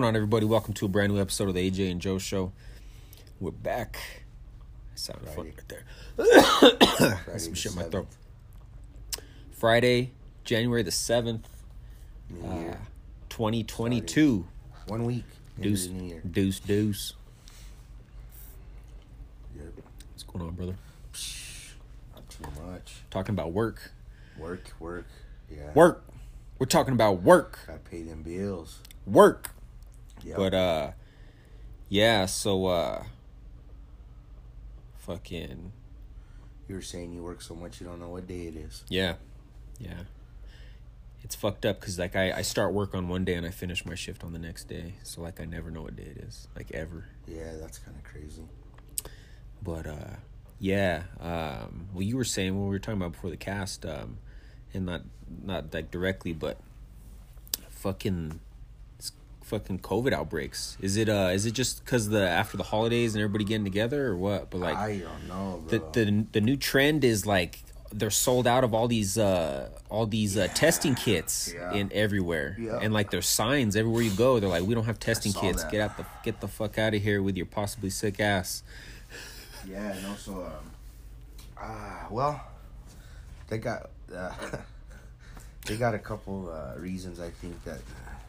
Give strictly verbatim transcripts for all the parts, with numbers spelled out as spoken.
going on, everybody? Welcome to a brand new episode of the A J and Joe Show. We're back. That sounded funny right there. That's some shit in my throat. Friday, January the seventh, uh, twenty twenty two. One week. Deuce, deuce, deuce. Yep. What's going on, brother? Not too much. Talking about work. Work, work, yeah. Work. We're talking about work. Gotta pay them bills. Work. Yep. But uh, yeah. So uh, fucking. You were saying you work so much you don't know what day it is. Yeah, yeah. It's fucked up because like I, I start work on one day and I finish my shift on the next day. So like I never know what day it is, like ever. Yeah, that's kind of crazy. But uh, yeah. Um, well, you were saying what we were talking about before the cast. Um, and not not like directly, but fucking. Fucking COVID outbreaks. Is it uh? Is it just because the after the holidays and everybody getting together or what? But like I don't know. Bro. The the the new trend is like they're sold out of all these uh all these yeah. uh, testing kits yeah. in everywhere yeah. and like there's signs everywhere you go. They're like, we don't have testing kits. That. Get out the get the fuck out of here with your possibly sick ass. Yeah, and also um, ah uh, well, they got uh, they got a couple uh, reasons I think that.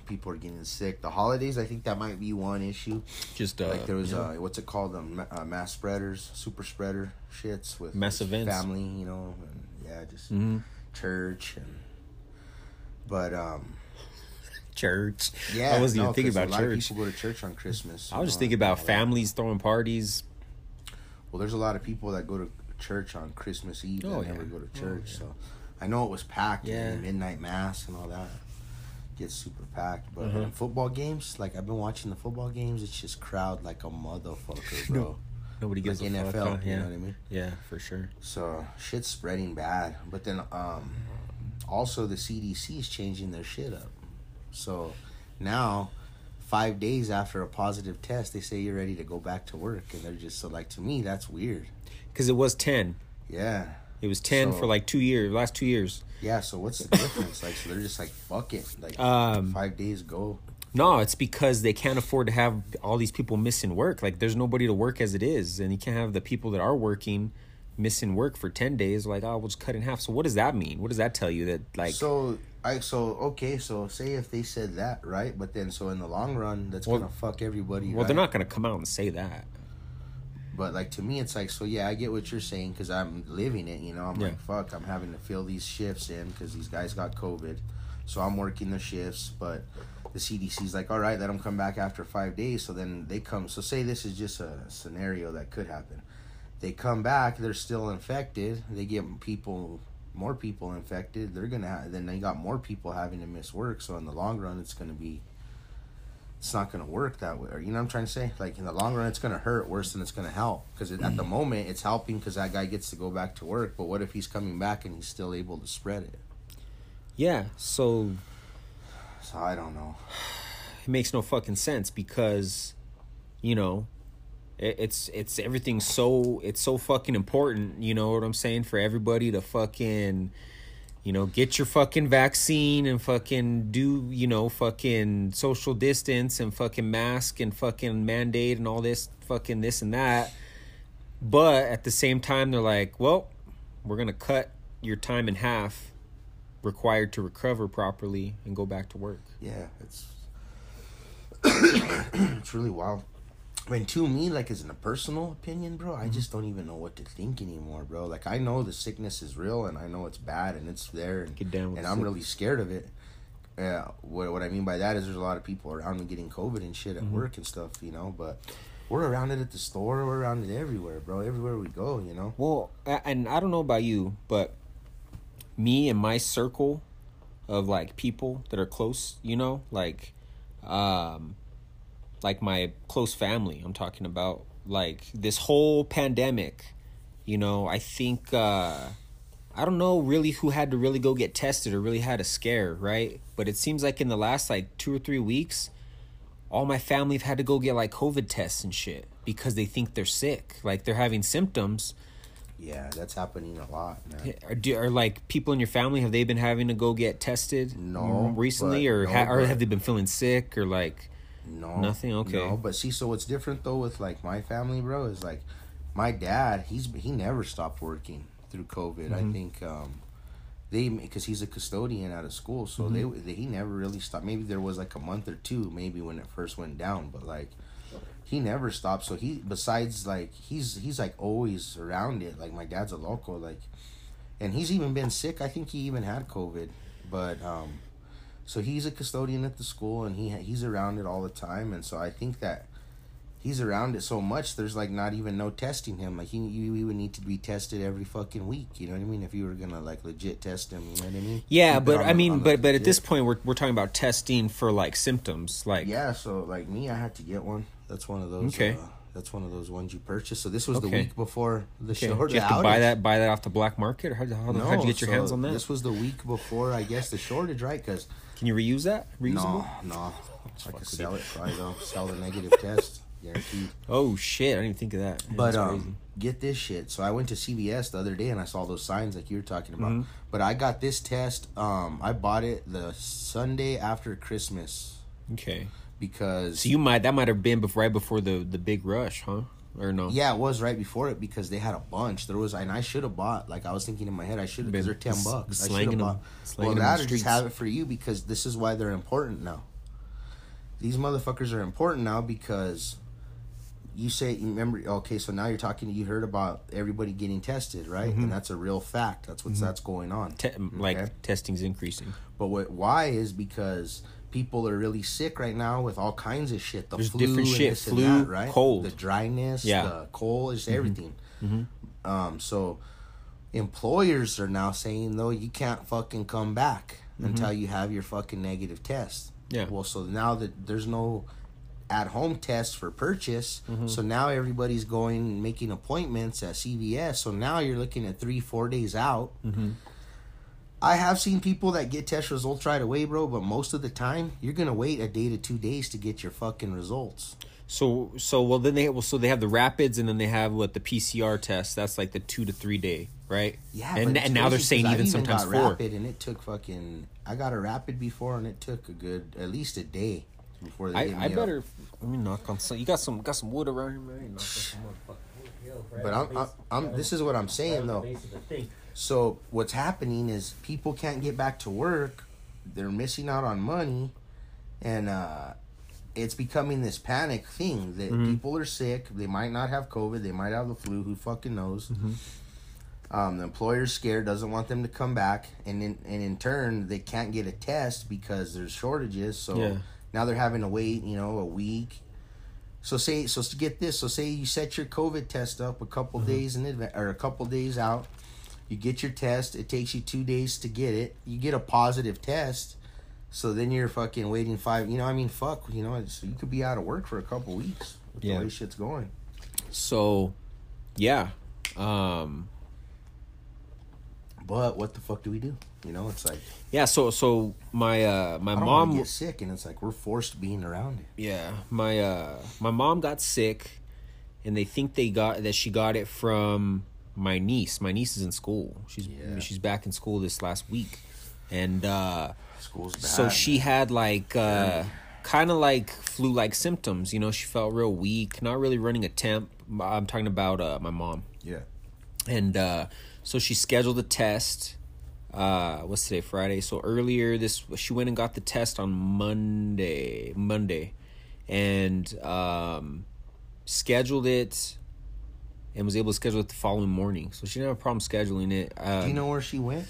People are getting sick. The holidays, I think that might be one issue. Just uh, like there was yeah. uh, what's it called? Um, uh, mass spreaders, super spreader shits with mass events, family, you know, and yeah, just mm-hmm. church and. But um, church. Yeah, I wasn't no, even thinking about a lot church. Of people go to church on Christmas. I was know, just thinking about families throwing parties. Well, there's a lot of people that go to church on Christmas Eve oh, and yeah. never go to church. Oh, yeah. So I know it was packed. Yeah, and midnight mass and all that. Gets super packed, but uh-huh. in football games, like I've been watching the football games, it's just crowd like a motherfucker, bro. No, nobody gives like a N F L, fuck. N F L, yeah. You know what I mean? Yeah, for sure. So shit's spreading bad, but then um, also the C D C is changing their shit up. So now, five days after a positive test, they say you're ready to go back to work, and they're just so like to me that's weird. Because it was ten. Yeah. It was ten so, for like two years, last two years. Yeah, so what's the difference? Like, so they're just like, fuck it. Like, um, five days go. No, it's because they can't afford to have all these people missing work. Like, there's nobody to work as it is. And you can't have the people that are working missing work for ten days. Like, oh, we'll just cut in half. So what does that mean? What does that tell you? That like, So, I so okay, so say if they said that, right? But then, so in the long run, that's well, going to fuck everybody, Well, right? They're not going to come out and say that. But, like, to me, it's like, so, yeah, I get what you're saying because I'm living it, you know. I'm yeah. like, fuck, I'm having to fill these shifts in because these guys got COVID. So I'm working the shifts, but the C D C's like, all right, let them come back after five days. So then they come. So say this is just a scenario that could happen. They come back. They're still infected. They get people, more people infected. They're going to have, then they got more people having to miss work. So in the long run, it's going to be. It's not going to work that way. Or, you know what I'm trying to say? Like, in the long run, it's going to hurt worse than it's going to help. Because at the moment, it's helping because that guy gets to go back to work. But what if he's coming back and he's still able to spread it? Yeah, so... So, I don't know. It makes no fucking sense because, you know, it, it's it's everything so... It's so fucking important, you know what I'm saying? For everybody to fucking... You know, get your fucking vaccine and fucking do, you know, fucking social distance and fucking mask and fucking mandate and all this fucking this and that. But at the same time, they're like, well, we're going to cut your time in half required to recover properly and go back to work. Yeah, it's it's really wild. I mean, to me, like, as in a personal opinion, bro, I just don't even know what to think anymore, bro. Like, I know the sickness is real, and I know it's bad, and it's there, and, Get down with and the I'm sickness. Really scared of it. Yeah, what what I mean by that is there's a lot of people around me getting COVID and shit at mm-hmm. work and stuff, you know, but we're around it at the store, we're around it everywhere, bro, everywhere we go, you know? Well, and I don't know about you, but me and my circle of, like, people that are close, you know, like, um... like my close family, I'm talking about, like, this whole pandemic, you know, I think, uh, I don't know really who had to really go get tested or really had a scare, right? But it seems like in the last, like, two or three weeks, all my family have had to go get, like, COVID tests and shit because they think they're sick. Like, they're having symptoms. Yeah, that's happening a lot, man. Are, do, are like, people in your family, have they been having to go get tested no, recently? Or, no, ha- or have they been feeling sick or, like... No. Nothing? Okay. No, but see, so what's different, though, with, like, my family, bro, is, like, my dad, he's he never stopped working through COVID. Mm-hmm. I think um, they, because he's a custodian out of school, so mm-hmm. they, they he never really stopped. Maybe there was, like, a month or two, maybe, when it first went down, but, like, he never stopped. So he, besides, like, he's, he's, like, always around it. Like, my dad's a loco, like, and he's even been sick. I think he even had COVID, but, um... so he's a custodian at the school, and he he's around it all the time. And so I think that he's around it so much, there's, like, not even no testing him. Like, he, you, you would need to be tested every fucking week. You know what I mean? If you were going to, like, legit test him, you know what I mean? Yeah, Keep but, on, I mean, but, but at this point, we're we're talking about testing for, like, symptoms. Like Yeah, so, like, me, I had to get one. That's one of those. Okay. Uh, that's one of those ones you purchase. So this was okay. the week before the okay. show. Did you have to buy that, buy that off the black market? How, how, no, how did you get your so hands on that? This was the week before, I guess, the shortage, right? Because... Can you reuse that? Reusable? No, no. I could sell it, probably, though. Sell the negative test. Guaranteed. Oh, shit. I didn't even think of that. Man, but um, get this shit. So I went to C V S the other day, and I saw those signs like you were talking about. Mm-hmm. But I got this test. Um, I bought it the Sunday after Christmas. Okay. Because... So you might... That might have been before, right before the, the big rush, huh? Or no? Yeah, it was right before it because they had a bunch. There was, and I should have bought. Like I was thinking in my head, I should have because they're ten bucks. I should have bought. Well, that or just have it for you because this is why they're important now. These motherfuckers are important now because you say you remember. Okay, so now you're talking. You heard about everybody getting tested, right? Mm-hmm. And that's a real fact. That's what's mm-hmm. that's going on. Te- like okay? testing's increasing. But what? Why is because. People are really sick right now with all kinds of shit. The There's flu different shit. And this flu, and that, right? Cold. The dryness, yeah. the cold, just mm-hmm. everything. Mm-hmm. Um, so employers are now saying, though, you can't fucking come back mm-hmm. until you have your fucking negative test. Yeah. Well, so now that there's no at-home test for purchase, mm-hmm. so now everybody's going and making appointments at C V S. So now you're looking at three, four days out. Mm-hmm. I have seen people that get test results right away, bro, but most of the time, you're going to wait a day to two days to get your fucking results. So, so well, then they well, so they have the rapids, and then they have, what, the P C R test. That's like the two to three day, right? Yeah. And, and now they're saying even, even sometimes got four. Rapid, and it took fucking, I got a rapid before, and it took a good, at least a day before they I, I better, up. Let me knock on some, you got some, got some wood around here, man. Knock on some motherfucking wood. But I'm, I'm, I'm, this is what I'm saying, though. So what's happening is people can't get back to work. They're missing out on money. And uh, it's becoming this panic thing that mm-hmm. people are sick. They might not have COVID. They might have the flu. Who fucking knows? Mm-hmm. Um, the employer's scared, doesn't want them to come back. And in, and in turn, they can't get a test because there's shortages. So yeah. now they're having to wait, you know, a week. So say so to get this. So say you set your COVID test up a couple mm-hmm. days in advance, or a couple days out. You get your test. It takes you two days to get it. You get a positive test. So then you're fucking waiting five. You know, I mean, fuck. You know, it's, you could be out of work for a couple weeks with yeah. the way shit's going. So, yeah. Um, but what the fuck do we do? You know, it's like. Yeah, so so my uh, my I don't mom get sick, and it's like we're forced being around it. Yeah, my uh, my mom got sick, and they think they got that she got it from. My niece, my niece is in school. She's yeah. she's back in school this last week, and uh, school's bad. So she had like uh, yeah. kind of like flu-like symptoms. You know, she felt real weak, not really running a temp. I'm talking about uh, my mom. Yeah, and uh, so she scheduled a test. Uh, what's today? Friday. So earlier this, she went and got the test on Monday. Monday, and um, scheduled it. And was able to schedule it the following morning. So she didn't have a problem scheduling it. Um, do you know where she went?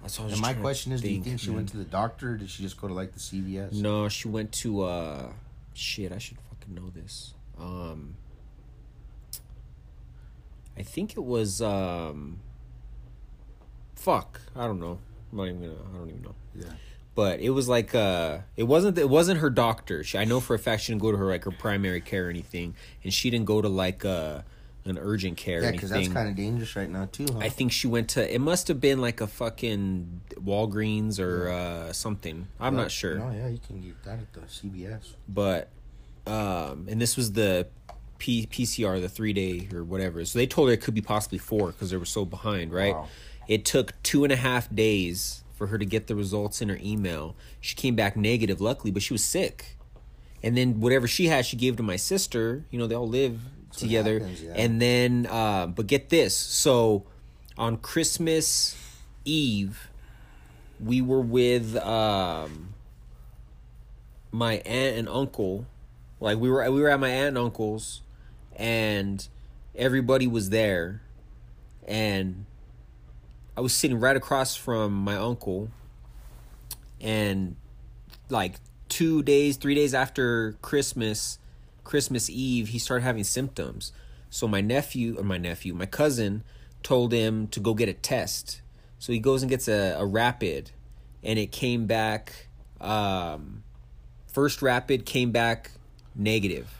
That's what I was and my question is, think, do you think she man. went to the doctor or did she just go to, like, the C V S? No, she went to, uh... Shit, I should fucking know this. Um... I think it was, um... Fuck. I don't know. I'm not even gonna... I don't even know. Yeah. But it was like uh, it wasn't it wasn't her doctor. She, I know for a fact she didn't go to her, like, her primary care or anything. And she didn't go to, like, uh... an urgent care. Yeah, because that's kind of dangerous right now too, huh? I think she went to... It must have been like a fucking Walgreens or yeah. uh, something. I'm well, not sure. No, yeah, you can get that at the C V S. But, um, and this was the P- PCR, the three-day or whatever. So they told her it could be possibly four because they were so behind, right? Wow. It took two and a half days for her to get the results in her email. She came back negative, luckily, but she was sick. And then whatever she had, she gave to my sister. You know, they all live That's together. Happens, yeah. And then, uh, but get this. So on Christmas Eve, we were with um, my aunt and uncle. Like we were, we were at my aunt and uncle's, and everybody was there, and I was sitting right across from my uncle. And like two days, three days after Christmas, Christmas Eve, he started having symptoms. So my nephew, or my nephew, my cousin told him to go get a test. So he goes and gets a, a rapid, and it came back. Um, first rapid came back negative.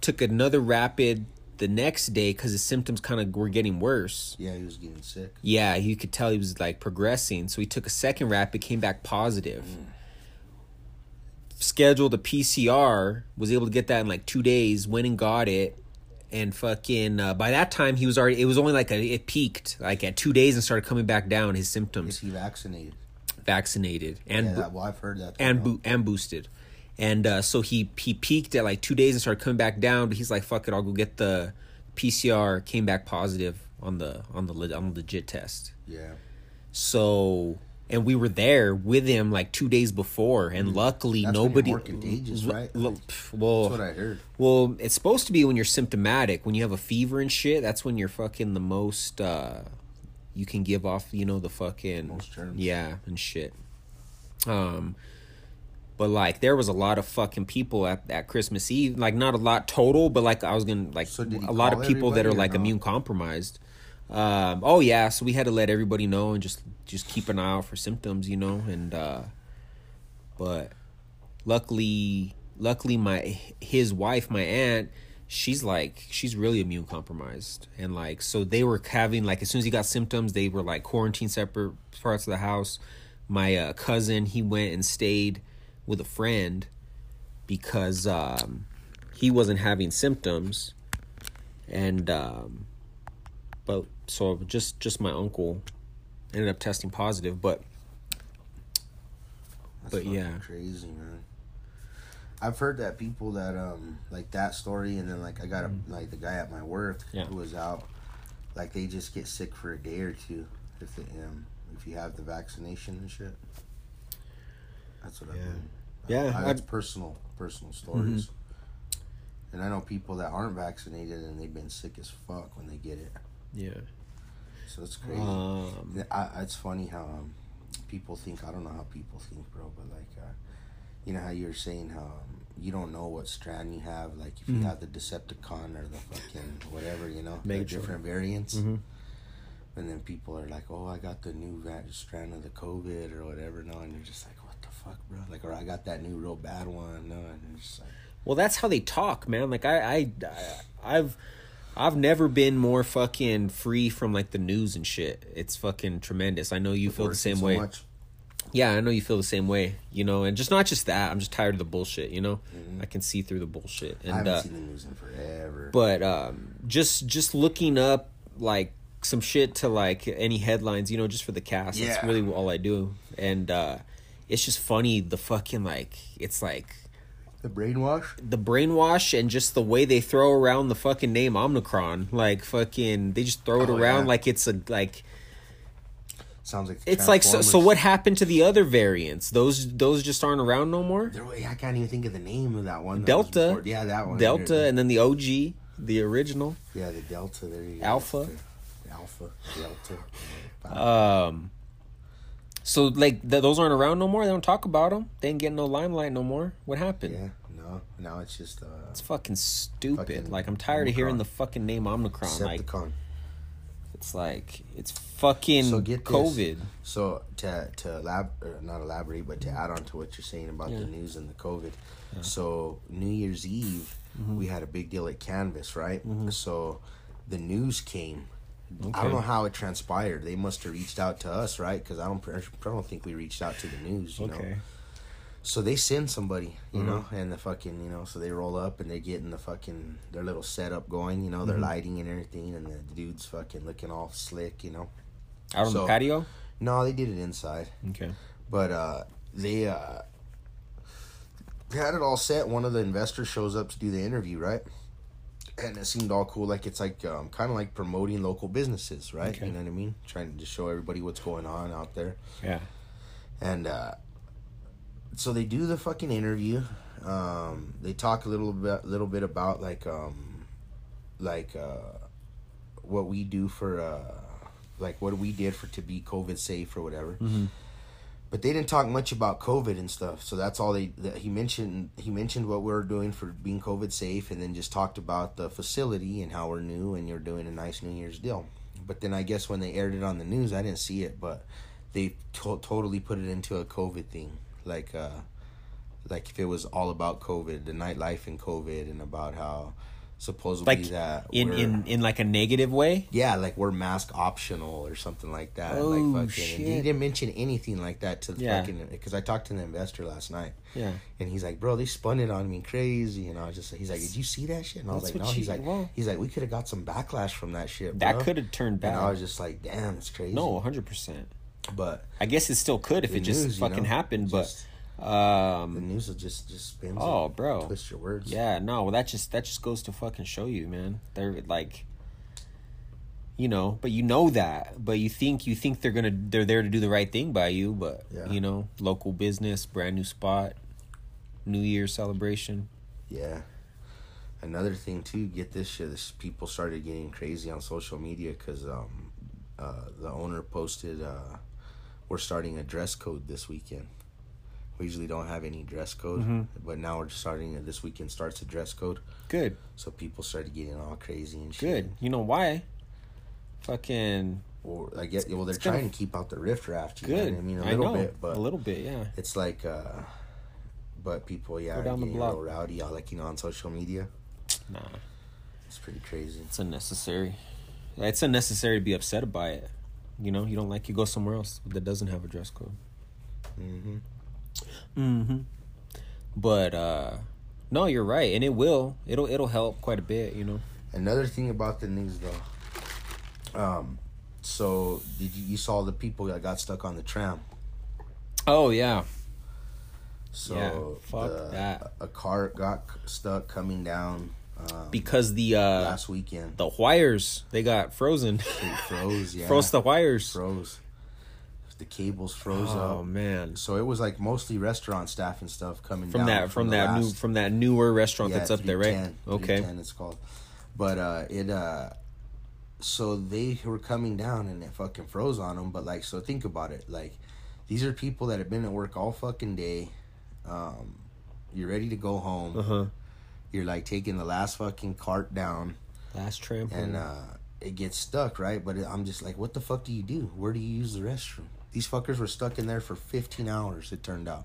Took another rapid the next day because his symptoms kind of were getting worse. Yeah, he was getting sick. Yeah, you could tell he was like progressing. So he took a second rapid, came back positive. Mm. Scheduled a P C R, was able to get that in like two days, went and got it. And fucking, uh, by that time, he was already, it was only like, a, it peaked, like at two days and started coming back down, his symptoms. Is he vaccinated? Vaccinated. And yeah, that, well, I've heard that. And, bo- and boosted. And uh, so he, he peaked at like two days and started coming back down, but he's like, fuck it, I'll go get the P C R, came back positive on the, on the, on the legit test. Yeah. So... And we were there with him like two days before, and luckily That's nobody. That's when you're more contagious, right? Well, That's what I heard. Well, it's supposed to be when you're symptomatic, when you have a fever and shit. That's when you're fucking the most. Uh, you can give off, you know, the fucking most germs. Yeah, and shit. Um, but like there was a lot of fucking people at, at Christmas Eve. Like not a lot total, but like I was gonna like so a lot of people that are like no? immune compromised. Um, oh yeah, so we had to let everybody know and just just keep an eye out for symptoms, you know, and uh, but luckily, luckily my his wife, my aunt, she's like she's really immune compromised, and like so they were having like as soon as he got symptoms, they were like quarantined separate parts of the house. My uh, cousin, he went and stayed with a friend because um, he wasn't having symptoms, and um, but. So just, just my uncle ended up testing positive, but That's but yeah, crazy man. I've heard that people that um like that story, and then like I got a, like the guy at my work yeah. who was out, like they just get sick for a day or two if they, um if you have the vaccination and shit. That's what yeah. I mean. Yeah, I, I, that's I'd... personal personal stories, mm-hmm. and I know people that aren't vaccinated and they've been sick as fuck when they get it. Yeah. So it's crazy. Um, I, it's funny how um, people think. I don't know how people think, bro. But like, uh, you know how you were saying how um, you don't know what strand you have. Like if mm-hmm. you have the Decepticon or the fucking whatever, you know, the different variants. Mm-hmm. And then people are like, "Oh, I got the new strand of the COVID or whatever." No, and you're just like, "What the fuck, bro?" Like, or I got that new real bad one. No, and you're just like, well, that's how they talk, man. Like I, I, I I've. I've never been more fucking free from, like, the news and shit. It's fucking tremendous. I know you feel the same way. Much. Yeah, I know you feel the same way, you know. And just not just that. I'm just tired of the bullshit, you know. Mm-hmm. I can see through the bullshit. And, I haven't uh, seen the news in forever. But um, just just looking up, like, some shit to, like, any headlines, you know, just for the cast. Yeah. That's really all I do. And uh, it's just funny, the fucking, like, it's like... The brainwash? The brainwash and just the way they throw around the fucking name Omicron. Like, fucking, they just throw it oh, around yeah. like it's a, like... Sounds like... It's like, so, so what happened to the other variants? Those those just aren't around no more? They're, I can't even think of the name of that one. Delta. That yeah, that one. Delta, there. And then the O G, the original. Yeah, the Delta, there you go. Alpha. The Alpha, Delta. um... So, like, th- those aren't around no more? They don't talk about them? They ain't getting no limelight no more? What happened? Yeah, no. Now it's just, uh... It's fucking stupid. Fucking like, I'm tired Omicron. of hearing the fucking name Omicron. Decepticon. Like, it's like, it's fucking so get COVID. This. So, to, to elaborate, not elaborate, but to add on to what you're saying about yeah. the news and the COVID. Yeah. So, New Year's Eve, mm-hmm. we had a big deal at Canvas, right? Mm-hmm. So, the news came... Okay. I don't know how it transpired. They must have reached out to us, right? Because I don't, I don't think we reached out to the news, you okay. know. So they send somebody, you mm-hmm. know, and the fucking, you know, so they roll up and they're getting the fucking, their little setup going, you know, their mm-hmm. lighting and everything, and the dude's fucking looking all slick, you know. Out on so, the patio? No, they did it inside. Okay. But uh, they, uh, had it all set. One of the investors shows up to do the interview, right? And it seemed all cool. Like, it's like um, kind of like promoting local businesses, right? Okay. You know what I mean? Trying to just show everybody what's going on out there. Yeah. And uh, so they do the fucking interview. Um, they talk a little bit, little bit about like, um, like uh, what we do for, uh, like what we did for to be COVID safe or whatever. Mm-hmm. But they didn't talk much about COVID and stuff, so that's all they. That he mentioned he mentioned what we were doing for being COVID safe, and then just talked about the facility and how we're new and you're doing a nice New Year's deal. But then I guess when they aired it on the news, I didn't see it, but they to- totally put it into a COVID thing, like uh, like if it was all about COVID, the nightlife and COVID, and about how supposedly like that in in in like a negative way, yeah, like we're mask optional or something like that. Oh, and like fucking, shit. And he didn't mention anything like that to the yeah. fucking, because I talked to the investor last night, yeah, and he's like, bro, they spun it on me crazy, and I was just, he's like, did you see that shit? And I was That's like, no. He's like, well, he's like, we could have got some backlash from that shit, bro. That could have turned bad. And I was just like, damn, it's crazy. No, one hundred percent. But I guess it still could if it news, just fucking you know, happened, just, but. Um, the news will just just spins. Oh, bro, twist your words. Yeah, no, well, that just that just goes to fucking show you, man. They're like, you know, but you know that, but you think you think they're gonna they're there to do the right thing by you, but yeah. you know, local business, brand new spot, New Year celebration. Yeah, another thing too. Get this shit. This people started getting crazy on social media because um, uh, the owner posted, uh, we're starting a dress code this weekend. We usually don't have any dress code, mm-hmm. but now we're starting, uh, this weekend starts a dress code. Good. So people started getting all crazy and shit. Good. You know why? Fucking. Well, I guess, well they're trying gonna... to keep out the riffraff. Good. Know? I mean, a little bit, but. A little bit, yeah. It's like, uh, but people, yeah, are getting a little rowdy, all like, you know, on social media. Nah. It's pretty crazy. It's unnecessary. It's unnecessary to be upset by it. You know, you don't like, you go somewhere else that doesn't have a dress code. Mm-hmm. Mm-hmm. But uh no, you're right, and it will it'll it'll help quite a bit, you know. Another thing about the news though, um so did you, you saw the people that got stuck on the tram? Oh yeah. So yeah, fuck the, that. A car got stuck coming down um, because the uh last weekend the wires they got frozen. It froze, yeah. Froze the wires. Froze. The cables froze oh, up. Oh man! So it was like mostly restaurant staff and stuff coming from down that from, from that last, new from that newer restaurant yeah, that's up there, right? Okay, it's called. But uh, it uh, so they were coming down and it fucking froze on them. But like, so think about it. Like, these are people that have been at work all fucking day. Um, you're ready to go home. Uh huh. You're like taking the last fucking cart down. Last tram. And uh, it gets stuck, right? But it, I'm just like, what the fuck do you do? Where do you use the restroom? These fuckers were stuck in there for fifteen hours, it turned out.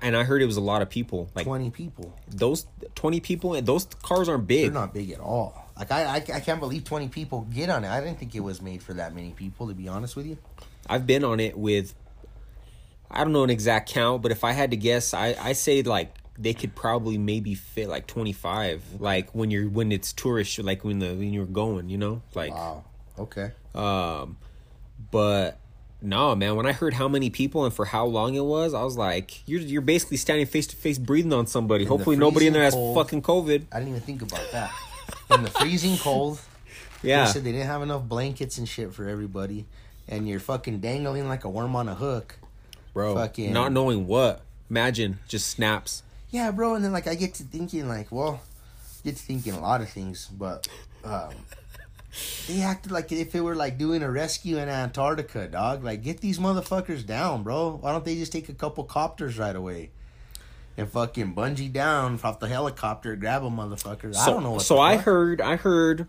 And I heard it was a lot of people. Like twenty people. Those twenty people, and those cars aren't big. They're not big at all. Like, I, I, I can't believe twenty people get on it. I didn't think it was made for that many people, to be honest with you. I've been on it with, I don't know an exact count, but if I had to guess, I, I say, like, they could probably maybe fit, like, twenty-five. Okay. Like, when you're when it's tourist, like, when, the, when you're going, you know? Like, wow. Okay. Um, But... No, man, when I heard how many people and for how long it was, I was like, you're you're basically standing face-to-face breathing on somebody. In Hopefully nobody in there has cold, fucking COVID. I didn't even think about that. In the freezing cold, yeah. They said they didn't have enough blankets and shit for everybody, and you're fucking dangling like a worm on a hook. Bro, fucking not knowing what. Imagine, just snaps. Yeah, bro, and then, like, I get to thinking, like, well, I get to thinking a lot of things, but... um they acted like if it were like doing a rescue in Antarctica, dog. Like, get these motherfuckers down, bro. Why don't they just take a couple copters right away and fucking bungee down off the helicopter, grab a motherfucker? So, I don't know what. So I fuck. heard, I heard.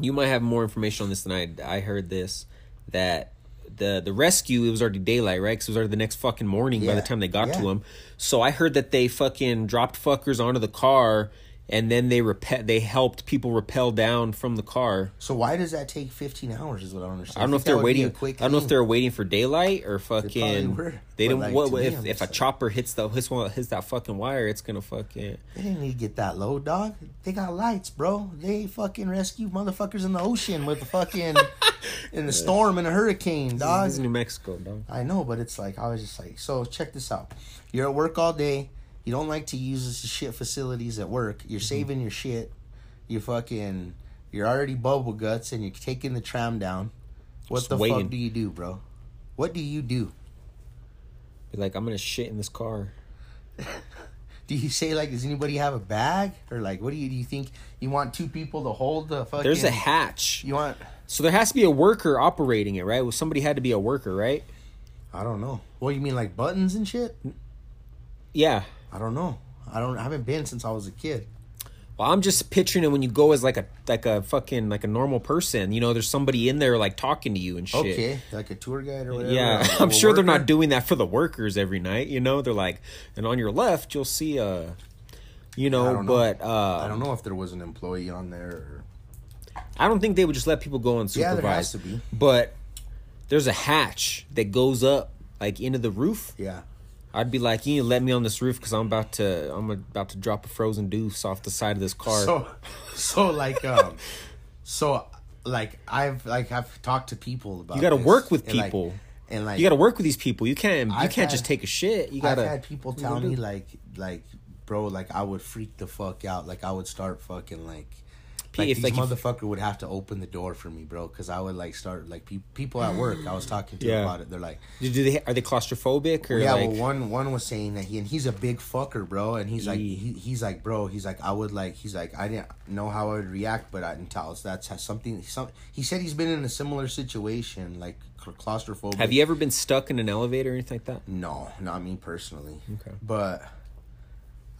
You might have more information on this than I. I heard this that the the rescue, it was already daylight, right? Because it was already the next fucking morning yeah. by the time they got yeah. to them. So I heard that they fucking dropped fuckers onto the car. And then they rep- they helped people rappel down from the car. So why does that take fifteen hours is what I don't understand. I don't know I if they're waiting. I don't know if they're waiting for daylight or fucking. Were, they don't. Like, what, what, if if a chopper hits the hits, one, hits that fucking wire, it's gonna fucking. They didn't need to get that low, dog. They got lights, bro. They fucking rescue motherfuckers in the ocean with the fucking in the storm and a hurricane, dog. This is New Mexico, dog. I know, but it's like I was just like, so check this out. You're at work all day. You don't like to use the shit facilities at work. You're mm-hmm. saving your shit. You fucking, you're already bubble guts and you're taking the tram down. What Just the waiting. fuck do you do, bro? What do you do? Be like, I'm gonna shit in this car. Do you say, like, does anybody have a bag? Or, like, what do you do you think? You want two people to hold the fucking... There's a hatch. You want... So there has to be a worker operating it, right? Well, somebody had to be a worker, right? I don't know. What, you mean, like, buttons and shit? Yeah. I don't know. I don't... I haven't been since I was a kid. Well, I'm just picturing it when you go as, like, a like a fucking... Like, a normal person. You know, there's somebody in there, like, talking to you and shit. Okay. Like a tour guide or whatever. Yeah. Like I'm sure worker. They're not doing that for the workers every night, you know? They're like... And on your left, you'll see a... You know, but... Know. Uh, I don't know if there was an employee on there or... I don't think they would just let people go unsupervised. Yeah, there has to be. But there's a hatch that goes up, like, into the roof. Yeah. I'd be like, you need to let me on this roof because I'm about to I'm about to drop a frozen deuce off the side of this car. So, so like, um, so like I've like I've talked to people about. You got to work with and people, like, and like you got to work with these people. You can't you I've can't had, just take a shit. You gotta. I've had people tell me like like bro, like I would freak the fuck out. Like I would start fucking like. Like, if, these like, motherfucker would have to open the door for me, bro, because I would, like, start, like, pe- people at work, I was talking to yeah. about it, they're like... Do they, are they claustrophobic, or, yeah, like... well, one one was saying that he, and he's a big fucker, bro, and he's, like, he, he's, like, bro, he's, like, I would, like, he's, like, I didn't know how I would react, but I didn't tell, so that's something, some, he said he's been in a similar situation, like, claustrophobic. Have you ever been stuck in an elevator or anything like that? No, not me personally, okay, but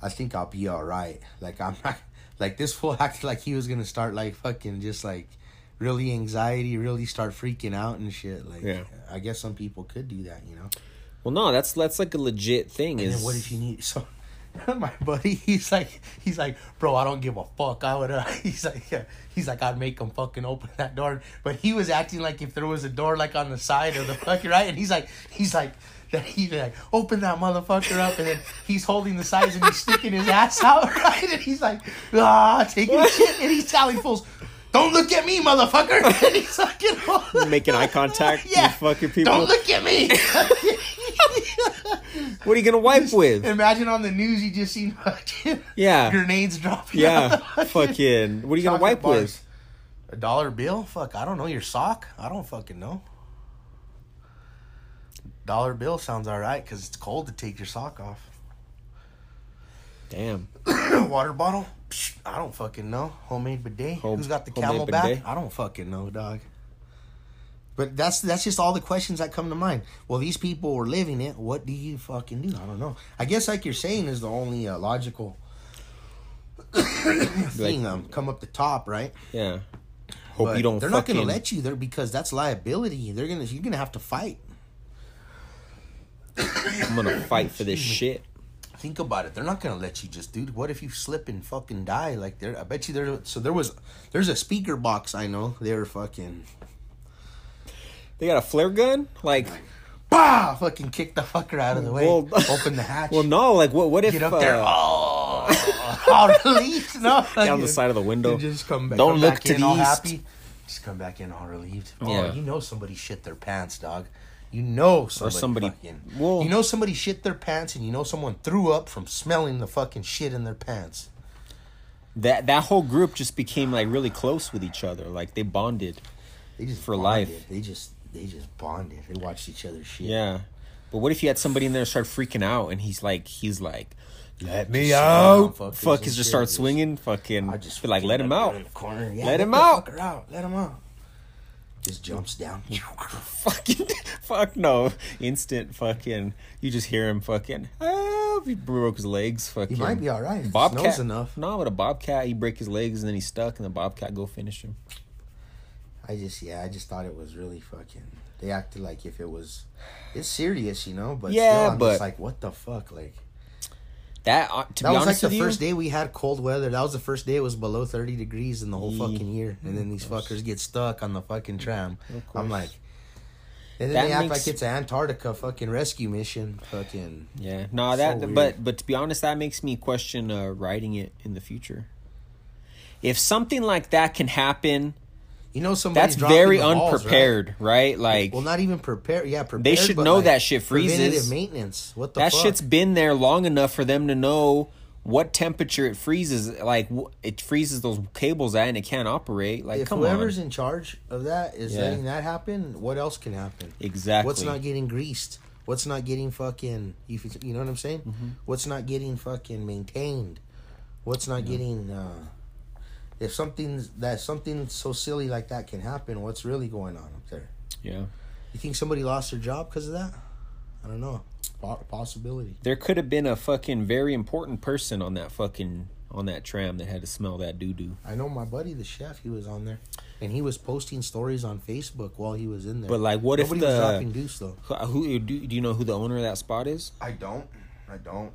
I think I'll be all right, like, I'm not... Like, this fool acted like he was going to start, like, fucking just, like, really anxiety, really start freaking out and shit. Like, yeah. I guess some people could do that, you know? Well, no, that's, that's like, a legit thing. And is... then what if you need... So, my buddy, he's like, he's like, bro, I don't give a fuck. I would, uh, he's like, yeah. he's like, I'd make him fucking open that door. But he was acting like if there was a door, like, on the side of the fucking, right? And he's like, he's like... That he like open that motherfucker up, and then he's holding the sides and he's sticking his ass out, right? And he's like, ah, taking what? shit, and he's telling fools, "Don't look at me, motherfucker!" And he's like, you know, making eye contact, yeah, with fucking people. Don't look at me. What are you gonna wipe just, with? Imagine on the news you just seen fucking yeah grenades dropping. Yeah, fucking. What are you Chocolate gonna wipe bars. With? A dollar bill? Fuck, I don't know. Your sock? I don't fucking know. Dollar bill sounds all right because it's cold to take your sock off. Damn. Water bottle? Psh, I don't fucking know. Homemade bidet? Home, Who's got the camel back? Bidet? I don't fucking know, dog. But that's that's just all the questions that come to mind. Well, these people were living it. What do you fucking do? I don't know. I guess like you're saying is the only uh, logical thing like, um, come up the top, right? Yeah. Hope but you don't. They're not going to let you there because that's liability. They're gonna you're gonna have to fight. I'm gonna fight for this shit. Think about it. They're not gonna let you just, dude. What if you slip and fucking die? Like there, I bet you there. So there was, there's a speaker box. I know they were fucking. They got a flare gun, like, like bah! Fucking kick the fucker out of the way. Well, open the hatch. Well, no, like what? What if get up uh, there? Oh, I'll release. No, down the side of the window. Just come back. Don't come look back to in the all east. Happy. Just come back in all relieved. Oh, yeah. You know somebody shit their pants, dog. You know somebody, or somebody fucking... Well, you know somebody shit their pants, and you know someone threw up from smelling the fucking shit in their pants. That that whole group just became, like, really close with each other. Like, they bonded they just for bonded. life. They just they just bonded. They watched each other's shit. Yeah. But what if you had somebody in there start freaking out, and he's like, he's like, let me out. Fuck, he just starts swinging. Fucking, I just feel like, let him out. Yeah, let him out. out. Let him out. Just jumps down. Fucking fuck no. Instant fucking. You just hear him fucking. Oh, he broke his legs. Fucking. He might be all right. Bobcat. Snow's enough. No, with a bobcat, he break his legs and then he's stuck, and the bobcat go finish him. I just yeah, I just thought it was really fucking. They acted like if it was, it's serious, you know. But yeah, still, I'm but just like, what the fuck, like. That uh, to that be was honest like the with first you, day we had cold weather. That was the first day it was below thirty degrees in the whole yeah, fucking year. And then these fuckers get stuck on the fucking tram. I'm like, and then that they act makes, like it's an Antarctica fucking rescue mission. Fucking yeah, no so that. Weird. But but to be honest, that makes me question uh, riding it in the future. If something like that can happen You know somebody that's very unprepared, balls, right? right? Like, well, not even prepared. Yeah, prepared. They should know like, that shit freezes. Preventative maintenance. What the that fuck? That shit's been there long enough for them to know what temperature it freezes. Like, it freezes those cables at, and it can't operate. Like, if come whoever's on. in charge of that is yeah. letting that happen, what else can happen? Exactly. What's not getting greased? What's not getting fucking? You know what I'm saying? Mm-hmm. What's not getting fucking maintained? What's not yeah. getting? Uh, If something that something so silly like that can happen, what's really going on up there? Yeah. You think somebody lost their job because of that? I don't know. Possibility. There could have been a fucking very important person on that fucking on that tram that had to smell that doo doo. I know my buddy, the chef, he was on there, and he was posting stories on Facebook while he was in there. But like, what Nobody if the was dropping deuce though? Who do, do you know who the owner of that spot is? I don't. I don't.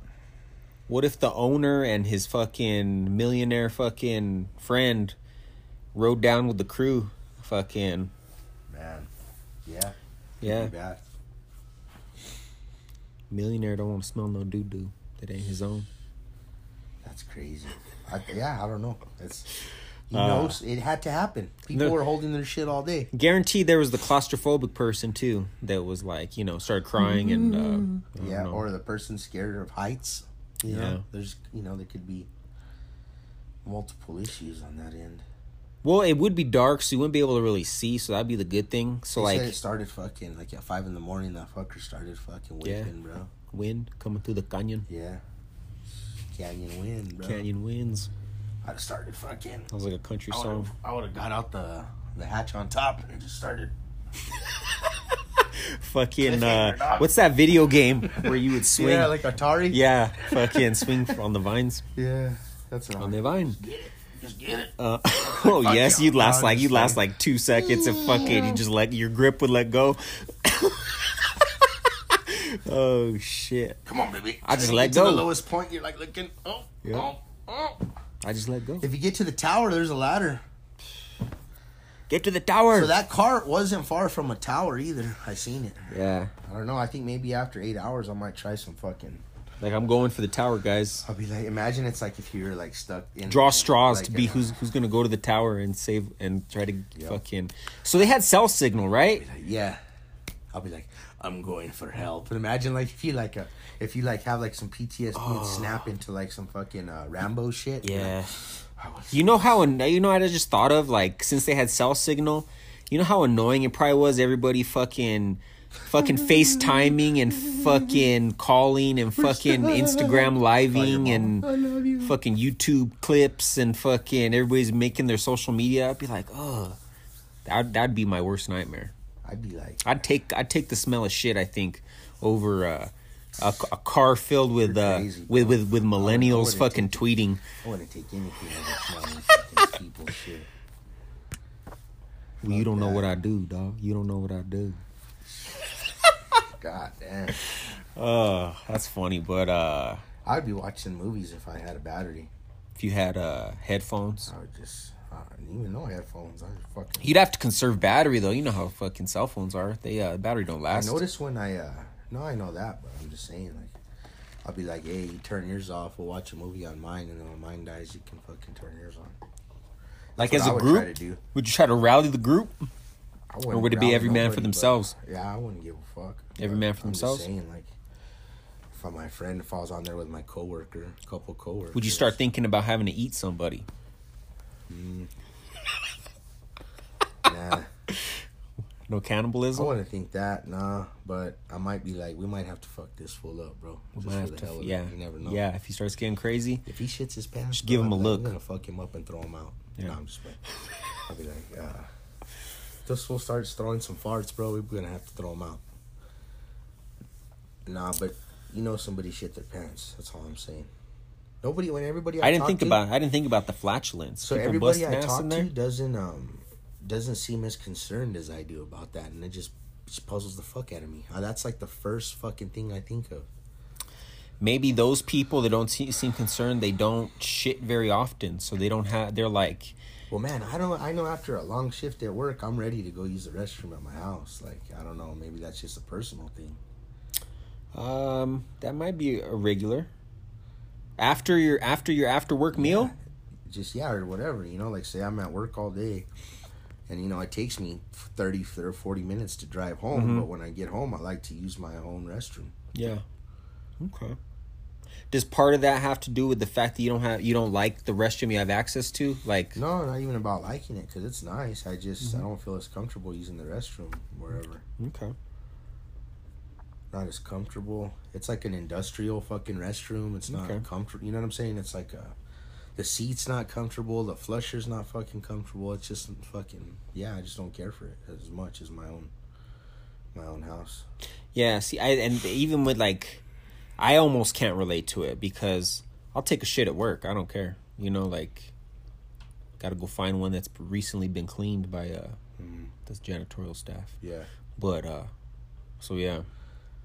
What if the owner and his fucking millionaire fucking friend rode down with the crew? Fucking. Man. Yeah. Yeah. Bad. Millionaire don't want to smell no doo-doo that ain't his own. That's crazy. I, yeah, I don't know. It's, you uh, know, it had to happen. People no, were holding their shit all day. Guaranteed there was the claustrophobic person, too, that was like, you know, started crying mm-hmm. and... Uh, yeah, know. Or the person scared of heights. You know, yeah, there's, you know, there could be multiple issues on that end. Well, it would be dark, so you wouldn't be able to really see, so that'd be the good thing. So, they like, said it started fucking like at five in the morning. That fucker started fucking waving, yeah. bro. Wind coming through the canyon. Yeah, canyon wind, bro. Canyon winds. I'd have started fucking. That was like a country I song. I would have got out the the hatch on top and just started. Fucking uh, what's that video game where you would swing? Yeah, like Atari. Yeah, fucking swing on the vines. Yeah, that's what on the vine. Just get it. Just get it. Uh, oh fuck yes, you'd last like you'd last like two seconds and fucking you just let your grip would let go. Oh shit! Come on, baby. I just let go. To the lowest point, you're like looking. Oh, yep. oh, oh. I just let go. If you get to the tower, there's a ladder. Get to the tower. So that cart wasn't far from a tower either. I seen it. Yeah. I don't know. I think maybe after eight hours, I might try some fucking. Like I'm going for the tower, guys. I'll be like, imagine it's like if you're like stuck in. Draw straws like to be a, who's who's gonna go to the tower and save and try to yep. fucking. So they had cell signal, right? I'll like, yeah. I'll be like, I'm going for help. But imagine like if you like a if you like have like some P T S D oh. and snap into like some fucking uh, Rambo shit. Yeah. You know? You know how you know I just thought of like since they had cell signal, you know how annoying it probably was. Everybody fucking, fucking FaceTiming and fucking calling and fucking Instagram living and fucking YouTube clips and fucking everybody's making their social media. I'd be like, oh, that that'd be my worst nightmare. I'd be like, I'd take I'd take the smell of shit. I think over. Uh, A, a car filled with uh, crazy, with, with with millennials fucking take, tweeting. I wouldn't take anything out of fucking people shit. Well, you don't that. know what I do, dog. You don't know what I do. God damn. Uh, that's funny, but uh, I'd be watching movies if I had a battery. If you had uh headphones, I would just. I didn't even know headphones. I was fucking. You'd have to conserve battery though. You know how fucking cell phones are. They uh, battery don't last. I noticed when I uh. No, I know that, but I'm just saying, like, I'll be like, hey, you turn yours off, we'll watch a movie on mine, and then when mine dies, you can fucking turn yours on. That's like as I a would group? Try to do. Would you try to rally the group? I wouldn't or would it be every nobody, man for themselves? But, yeah, I wouldn't give a fuck. Every man for I'm themselves? I'm just saying, like, if my friend falls on there with my coworker, a couple coworkers. Would you start thinking about having to eat somebody? Mm. Nah. No cannibalism? I wouldn't think that, nah. But I might be like, we might have to fuck this fool up, bro. We might have to, hell of yeah. It. You never know. Yeah, if he starts getting crazy. If he shits his pants. Just give him a look. I'm going to fuck him up and throw him out. Yeah. No, I'm just playing. I'll be like, uh, this fool starts throwing some farts, bro. We're going to have to throw him out. Nah, but you know somebody shit their pants. That's all I'm saying. Nobody, when everybody I, I didn't think to, about, I didn't think about the flatulence. So people everybody I talk to there? doesn't... um. doesn't seem as concerned as I do about that, and it just, just puzzles the fuck out of me. That's like the first fucking thing I think of. Maybe those people that don't seem concerned, they don't shit very often, so they don't have. They're like, well, man, I don't. I know after a long shift at work, I'm ready to go use the restroom at my house. Like, I don't know. Maybe that's just a personal thing. Um, that might be a regular. After your after your after work meal, yeah, just yeah or whatever. You know, like say I'm at work all day. And, you know, it takes me thirty or forty minutes to drive home. Mm-hmm. But when I get home, I like to use my own restroom. Yeah. Okay. Does part of that have to do with the fact that you don't have, you don't like the restroom you have access to? Like, no, not even about liking it, because it's nice. I just, mm-hmm. I don't feel as comfortable using the restroom wherever. Okay. Not as comfortable. It's like an industrial fucking restroom. It's not okay. comfortable. You know what I'm saying? It's like a, the seat's not comfortable. The flusher's not fucking comfortable. It's just fucking, yeah, I just don't care for it as much as my own, my own house. Yeah, see, I and even with like, I almost can't relate to it because I'll take a shit at work. I don't care. You know, like, gotta go find one that's recently been cleaned by uh, mm. the janitorial staff. Yeah. But, uh, so yeah.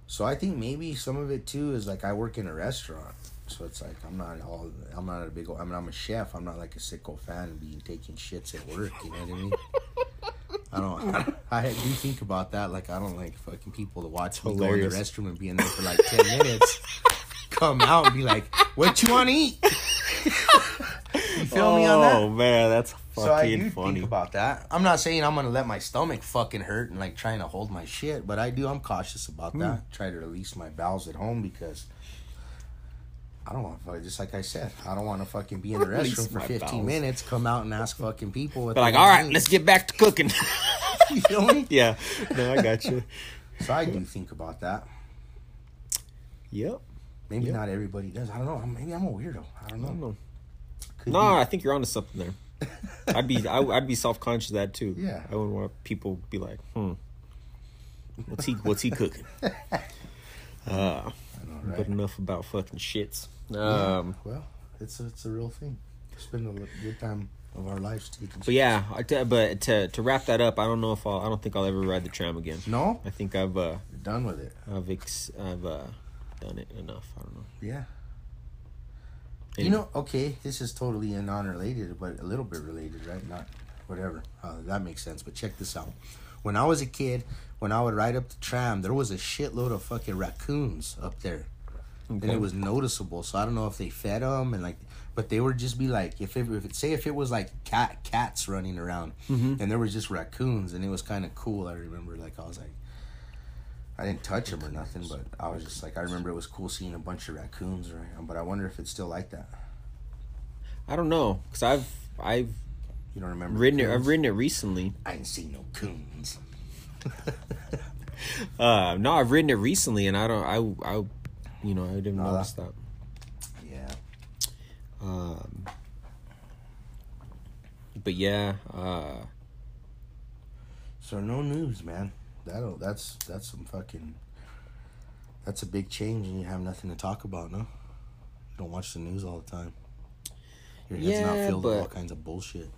So I think maybe some of it too is like I work in a restaurant, so it's like I'm not all I'm not a big old, I mean I'm a chef, I'm not like a sicko fan being taking shits at work, you know what I mean? I don't I, I do think about that, like I don't like fucking people to watch me go in the restroom and be in there for like ten minutes, come out and be like, "What you want to eat?" You feel oh, me on that? Oh man, that's fucking so I do funny. Think about that. I'm not saying I'm gonna let my stomach fucking hurt and like trying to hold my shit, but I do. I'm cautious about mm. that. Try to release my bowels at home because I don't want to. Just like I said, I don't want to fucking be in the release restroom for fifteen bowels. Minutes. Come out and ask fucking people. What but like, all right, mean. Let's get back to cooking. You feel me? Yeah. No, I got you. So I do think about that. Yep. Maybe yep. not everybody does. I don't know. Maybe I'm a weirdo. I don't know. I don't know. No, nah, I think you're onto something there. I'd be, I, I'd be self conscious of that too. Yeah, I wouldn't want people to be like, "Hmm, what's he, what's he cooking?" Uh, I know, right? But enough about fucking shits. Um, yeah. Well, it's a, it's a real thing. It's been a good time of our lives taking. But shits. yeah, I t- but to to wrap that up, I don't know if I'll, I don't think I'll ever ride the tram again. No, I think I've uh, you're done with it. I've ex- I've uh, done it enough. I don't know. Yeah. You know, okay, this is totally non-related, but a little bit related, right? Not, whatever. Uh, that makes sense, but check this out. When I was a kid, when I would ride up the tram, there was a shitload of fucking raccoons up there. Okay. And it was noticeable, so I don't know if they fed them, and like, but they would just be like, if it, if it, say if it was like cat cats running around, mm-hmm. and there was just raccoons, and it was kind of cool, I remember, like, I was like, I didn't touch them or nothing, but I was just like, I remember it was cool seeing a bunch of raccoons, right? But I wonder if it's still like that. I don't know, cause I've I've you don't remember ridden it. I've ridden it recently. I ain't seen no coons. uh, no, I've ridden it recently, and I don't. I I, you know, I didn't Nada. notice that. Yeah. Um. But yeah. Uh, so no news, man. That'll that's that's some fucking that's a big change, and you have nothing to talk about, no? You don't watch the news all the time. Your head's yeah, not filled but, with all kinds of bullshit.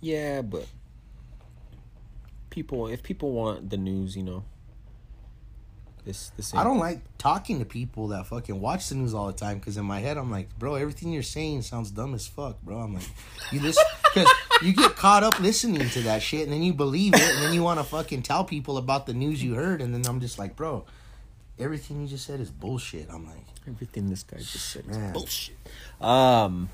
Yeah, but people if people want the news, you know. This this I don't like talking to people that fucking watch the news all the time, because in my head I'm like, bro, everything you're saying sounds dumb as fuck, bro. I'm like, you listen because you get caught up listening to that shit, and then you believe it, and then you want to fucking tell people about the news you heard, and then I'm just like, bro, everything you just said is bullshit. I'm like, everything this guy just said man. is bullshit. Um,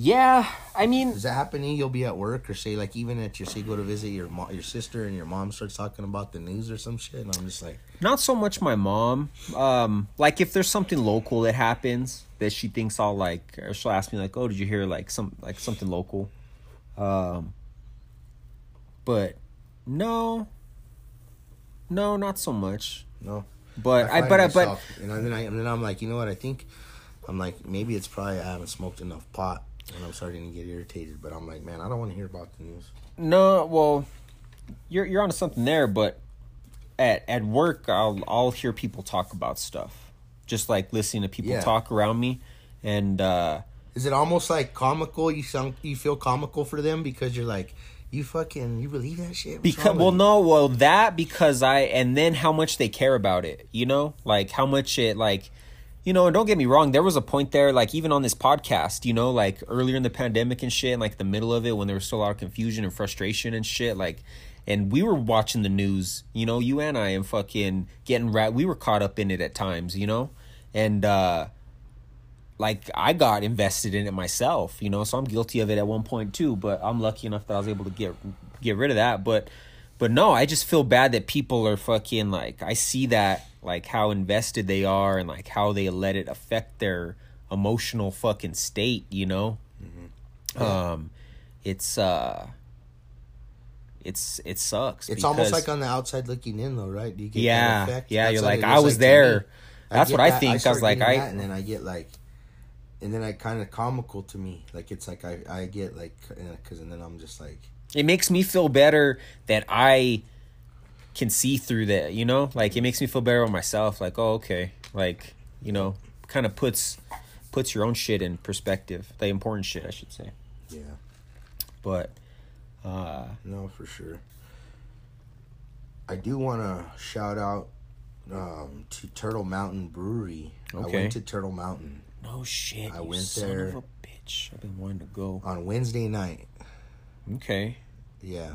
yeah, I mean, does that happen to you? You'll be at work, or say like even at your say go to visit your mo- your sister, and your mom starts talking about the news or some shit, and I'm just like, not so much my mom. Um, like if there's something local that happens. That she thinks I'll like, or she'll ask me like, "Oh, did you hear like some like something local?" Um, but no, no, not so much. No, but I, I but myself, I but and then I and then I'm like, you know what? I think I'm like maybe it's probably I haven't smoked enough pot, and I'm starting to get irritated. But I'm like, man, I don't want to hear about the news. No, well, you're you're onto something there. But at at work, I'll I'll hear people talk about stuff. Just like listening to people yeah. talk around me, and uh, is it almost like comical? You sound, you feel comical for them because you're like, you fucking, you believe that shit. What's because well, no, well that because I and then how much they care about it, you know, like how much it like, you know. And don't get me wrong, there was a point there, like even on this podcast, you know, like earlier in the pandemic and shit, and like the middle of it when there was still a lot of confusion and frustration and shit, like. And we were watching the news, you know, you and I, and fucking getting rat. We were caught up in it at times, you know, and uh, like I got invested in it myself, you know, so I'm guilty of it at one point too, but I'm lucky enough that I was able to get get rid of that. But but no, I just feel bad that people are fucking like, I see that, like how invested they are and like how they let it affect their emotional fucking state, you know? Mm-hmm. Yeah. Um, it's, uh, it's, it sucks. It's because, almost like on the outside looking in though, right? Do you get yeah, that effect? Yeah. That's you're like, I was like there. That's I what that. I think. I, I was like, I, and then I get like, and then I kind of comical to me. Like, it's like, I, I get like, cause and then I'm just like, it makes me feel better that I can see through that, you know? Like, it makes me feel better with myself. Like, oh, okay. Like, you know, kind of puts puts your own shit in perspective. The important shit, I should say. Yeah. But. Uh, no, for sure. I do want to shout out um, to Turtle Mountain Brewery. Okay. I went to Turtle Mountain. No shit, I you went son there of a bitch. I've been wanting to go. On Wednesday night. Okay. Yeah.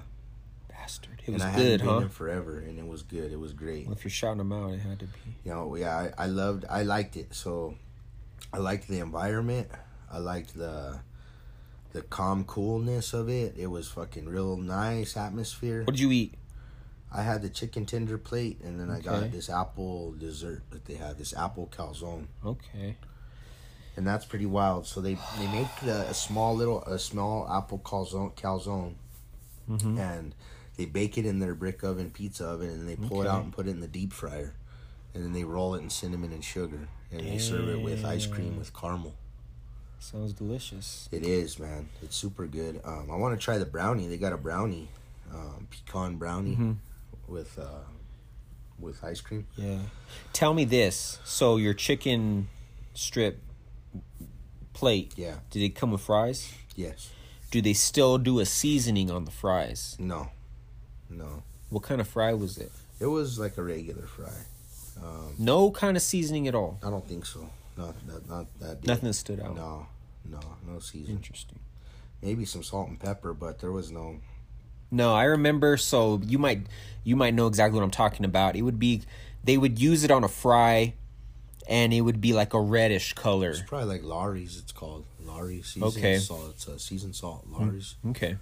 Bastard. It was and I good, been huh? There forever, and it was good. It was great. Well, if you're shouting them out, it had to be. You know, yeah, I, I loved, I liked it. So, I liked the environment. I liked the, the calm coolness of it. It was fucking real nice atmosphere. What did you eat? I had the chicken tender plate, and then okay. I got this apple dessert that they had. This apple calzone. Okay. And that's pretty wild. So they, they make the, a small little a small apple calzone, calzone mm-hmm. and they bake it in their brick oven, pizza oven, and they pull okay. it out and put it in the deep fryer, and then they roll it in cinnamon and sugar, and Damn. They serve it with ice cream with caramel. Sounds delicious. It is, man. It's super good. Um, I want to try the brownie. They got a brownie, um, pecan brownie mm-hmm. with uh, with ice cream. Yeah. Tell me this. So your chicken strip plate. Yeah. Did it come with fries? Yes. Do they still do a seasoning on the fries? No. No. What kind of fry was it? It was like a regular fry. Um, no kind of seasoning at all? I don't think so. Not that. Not that deep. Nothing stood out? No. No. No seasoning. Interesting. Maybe some salt and pepper, but there was no... No, I remember. So you might, you might know exactly what I'm talking about. It would be... They would use it on a fry... And it would be like a reddish color. It's probably like Lari's, it's called. Lari's seasoned okay. salt. It's a seasoned salt. Lari's. Okay.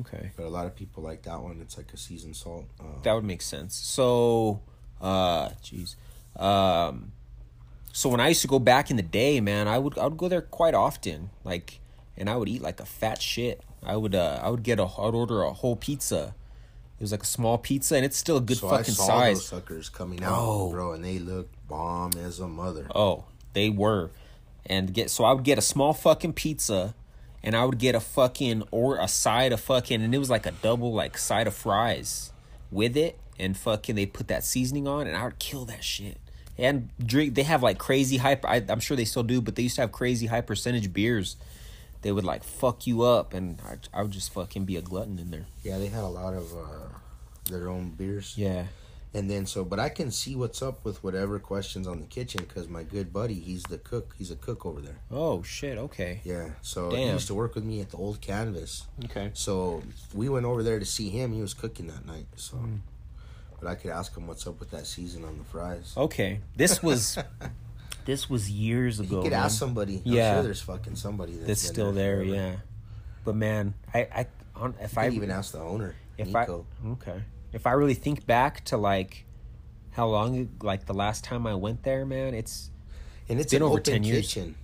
Okay. But a lot of people like that one. It's like a seasoned salt. Um, that would make sense. So, uh, jeez. Um, so when I used to go back in the day, man, I would I would go there quite often. Like, and I would eat like a fat shit. I would uh, I would get a I'd order a whole pizza. It was like a small pizza, and it's still a good so fucking size. I saw size. Those suckers coming out, oh. bro, and they looked bomb as a mother. Oh, they were, and get so I would get a small fucking pizza, and I would get a fucking or a side of fucking, and it was like a double like side of fries with it, and fucking they put that seasoning on, and I would kill that shit. And drink, they have like crazy high. I, I'm sure they still do, but they used to have crazy high percentage beers. They would like fuck you up, and I, I would just fucking be a glutton in there. Yeah, they had a lot of uh, their own beers. Yeah, and then so, but I can see what's up with whatever questions on the kitchen because my good buddy, he's the cook. He's a cook over there. Oh shit! Okay. Yeah. So Damn. He used to work with me at the old Canvas. Okay. So we went over there to see him. He was cooking that night. So, mm. but I could ask him what's up with that season on the fries. Okay. This was. This was years ago. You could man. Ask somebody. Yeah. I'm sure there's fucking somebody that's, that's still there. Forever. Yeah, but man, I, I on, if you I even ask the owner, if Nico. I okay, if I really think back to like how long, like the last time I went there, man, it's and it's, it's been an over open ten years. Kitchen,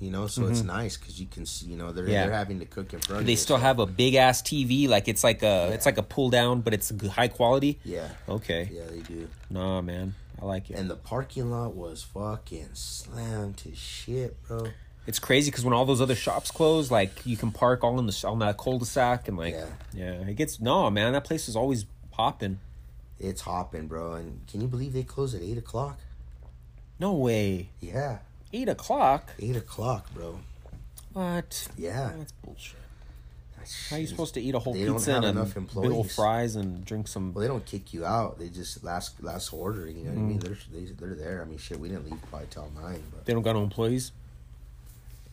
you know, so mm-hmm. it's nice because you can see, you know, they're yeah. they're having to cook in front. They of They still have a big ass T V, like it's like a yeah. it's like a pull down, but it's high quality. Yeah. Okay. Yeah, they do. Nah, man. I like it. And the parking lot was fucking slammed to shit, bro. It's crazy because when all those other shops close, like you can park all in the on that cul-de-sac and like, yeah, yeah it gets no man. That place is always hopping. It's hopping, bro. And can you believe they close at eight o'clock? No way. Yeah. Eight o'clock. Eight o'clock, bro. What? Yeah. That's bullshit. How are you supposed to eat a whole they pizza and enough big old fries and drink some... Well, they don't kick you out. They just last last order, you know mm. what I mean? They're, they, they're there. I mean, shit, we didn't leave probably till nine. But they don't got no employees?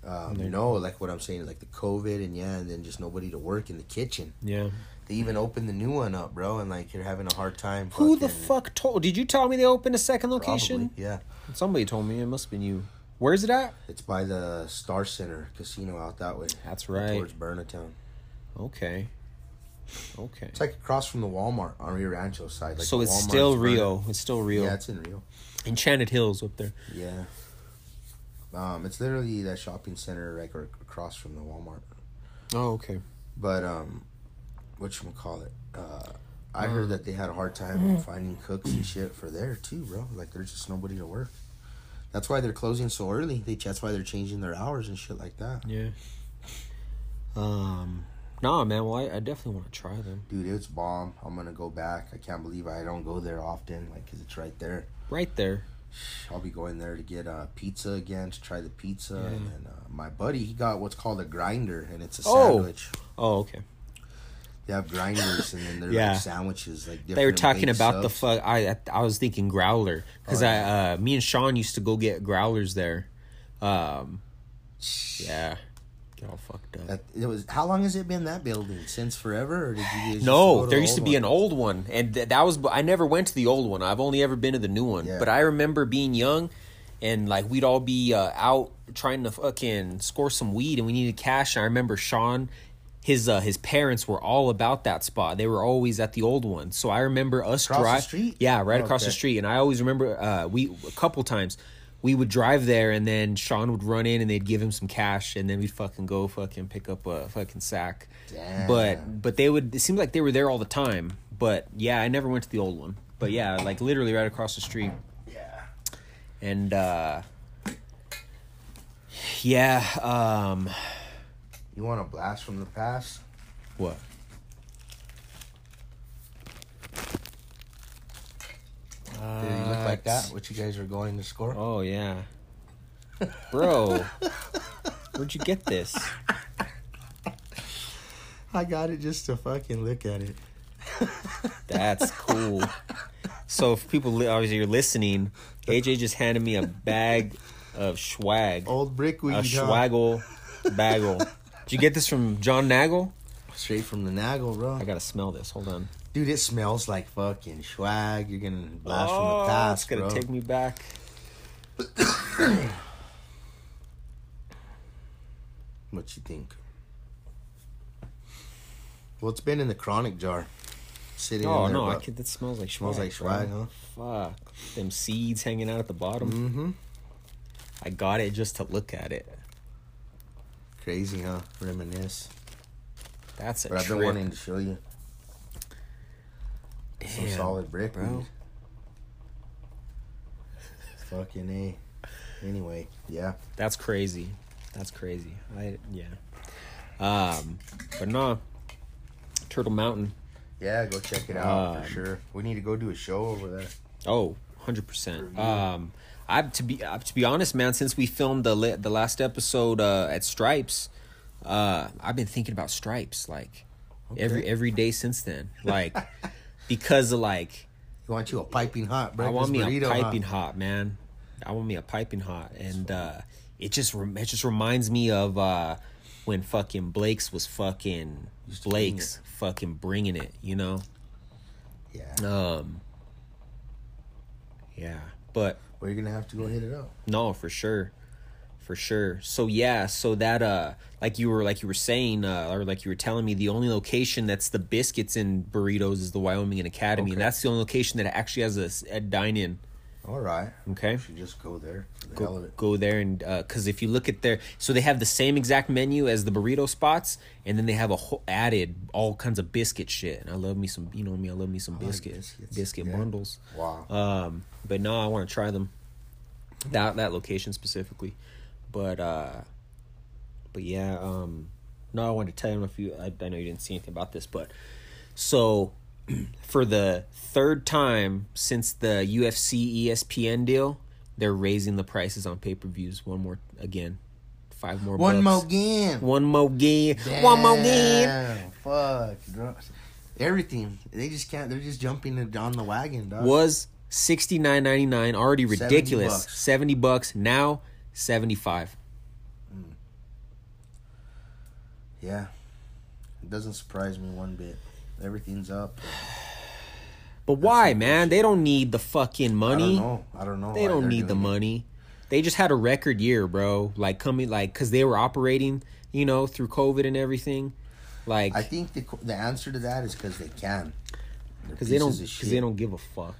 Um, no, like what I'm saying, like the COVID and yeah, and then just nobody to work in the kitchen. Yeah. They even opened the new one up, bro, and like you're having a hard time. Who the fuck told... Did you tell me they opened a second location? Probably, yeah. Somebody told me. It must have been you. Where is it at? It's by the Star Center Casino out that way. That's right. Towards Burnatown. Okay. Okay. It's like across from the Walmart on Rio Rancho side. Like so it's Walmart's still Rio. Burn. It's still Rio. Yeah, it's in Rio. Enchanted Hills up there. Yeah. Um, it's literally that shopping center like right across from the Walmart. Oh, okay. But um, whatchamacallit? Uh, I um, heard that they had a hard time finding cooks and shit for there too, bro. Like there's just nobody to work. That's why they're closing so early. They that's why they're changing their hours and shit like that. Yeah. Um. Nah, man. Well, I, I definitely want to try them. Dude, it's bomb. I'm going to go back. I can't believe I don't go there often, like, because it's right there. Right there. I'll be going there to get uh, pizza again, to try the pizza. Yeah. And then uh, my buddy, he got what's called a grinder, and it's a oh. sandwich. Oh, okay. They have grinders, and then they're yeah. like sandwiches. Like different they were talking about subs. the fuck. I I was thinking growler, because oh, yeah. I uh, me and Sean used to go get growlers there. Um, yeah. Get all fucked up. That, it was. How long has it been that building? Since forever? Or did you guys no, just there the used to be one? an old one, and th- that was. I never went to the old one. I've only ever been to the new one. Yeah. But I remember being young, and like we'd all be uh, out trying to fucking score some weed, and we needed cash. And I remember Sean, his uh, his parents were all about that spot. They were always at the old one. So I remember us across drive. The street? Yeah, right across okay. the street. And I always remember uh, we a couple times. We would drive there, and then Sean would run in, and they'd give him some cash, and then we'd fucking go fucking pick up a fucking sack. Damn. But but they would. It seemed like they were there all the time. But yeah, I never went to the old one. But yeah, like literally right across the street. Yeah. And uh, yeah. Um, you want a blast from the past? What? Did it look like that? What you guys are going to score? Oh, yeah. Bro, where'd you get this? I got it just to fucking look at it. That's cool. So if people, obviously you're listening, A J just handed me a bag of swag. Old brickweed. A swaggle baggle. Did you get this from John Nagel? Straight from the Nagel, bro. I got to smell this. Hold on. Dude, it smells like fucking swag. You're going to blast oh, from the past, it's gonna bro. It's going to take me back. What you think? Well, it's been in the chronic jar. Sitting oh, in there, no. I could, that smells like smells swag. Smells like swag, huh? Fuck. Them seeds hanging out at the bottom. Mm-hmm. I got it just to look at it. Crazy, huh? Reminisce. That's a but trip. But I've been wanting to show you. Some damn, solid brick, bro. Fucking A. Anyway, yeah. That's crazy. That's crazy. I yeah. Um, but no. Turtle Mountain. Yeah, go check it out um, for sure. We need to go do a show over there. Oh, one hundred percent. Um, I to be I, to be honest, man. Since we filmed the the last episode uh, at Stripes, uh, I've been thinking about Stripes like okay. every every day since then. Like. Because of like, you want you a piping hot breakfast I want me burrito, a piping huh? hot, man. I want me a piping hot, and uh, it just re- it just reminds me of uh, when fucking Blake's was fucking Blake's fucking bringing it, you know? Yeah. Um. Yeah, but well, you're gonna have to go hit it up. No, for sure, for sure. So yeah, so that uh, like you were like you were saying, uh, or like you were telling me, the only location that's the biscuits and burritos is the Wyoming and Academy, okay. and that's the only location that actually has a, a dine-in. All right. Okay. You should just go there. For the go, hell of it. Go there and uh, because if you look at their, so they have the same exact menu as the burrito spots, and then they have a whole added all kinds of biscuit shit. And I love me some, you know me, I love me some I biscuit, like biscuits, biscuit yeah. bundles. Wow. Um, but no, I want to try them. That that location specifically. But uh, but yeah, um, no, I wanted to tell you. I don't know if you, I, I know you didn't see anything about this, but so for the third time since the U F C E S P N deal, they're raising the prices on pay per views one more again, five more. One bucks. more game. One more game. Damn, one more game. Fuck, everything. They just can't. They're just jumping on the wagon. Dog. Was sixty nine ninety nine already ridiculous? seventy bucks. Seventy bucks now. seventy-five. Mm. Yeah. It doesn't surprise me one bit. Everything's up. But why, man? They don't need the fucking money. I don't know. I don't know. They don't need the money. they just had a record year, bro. Like coming, like because they were operating, you know, through COVID and everything. Like I think the the answer to that is because they can, because they don't, because they don't give a fuck.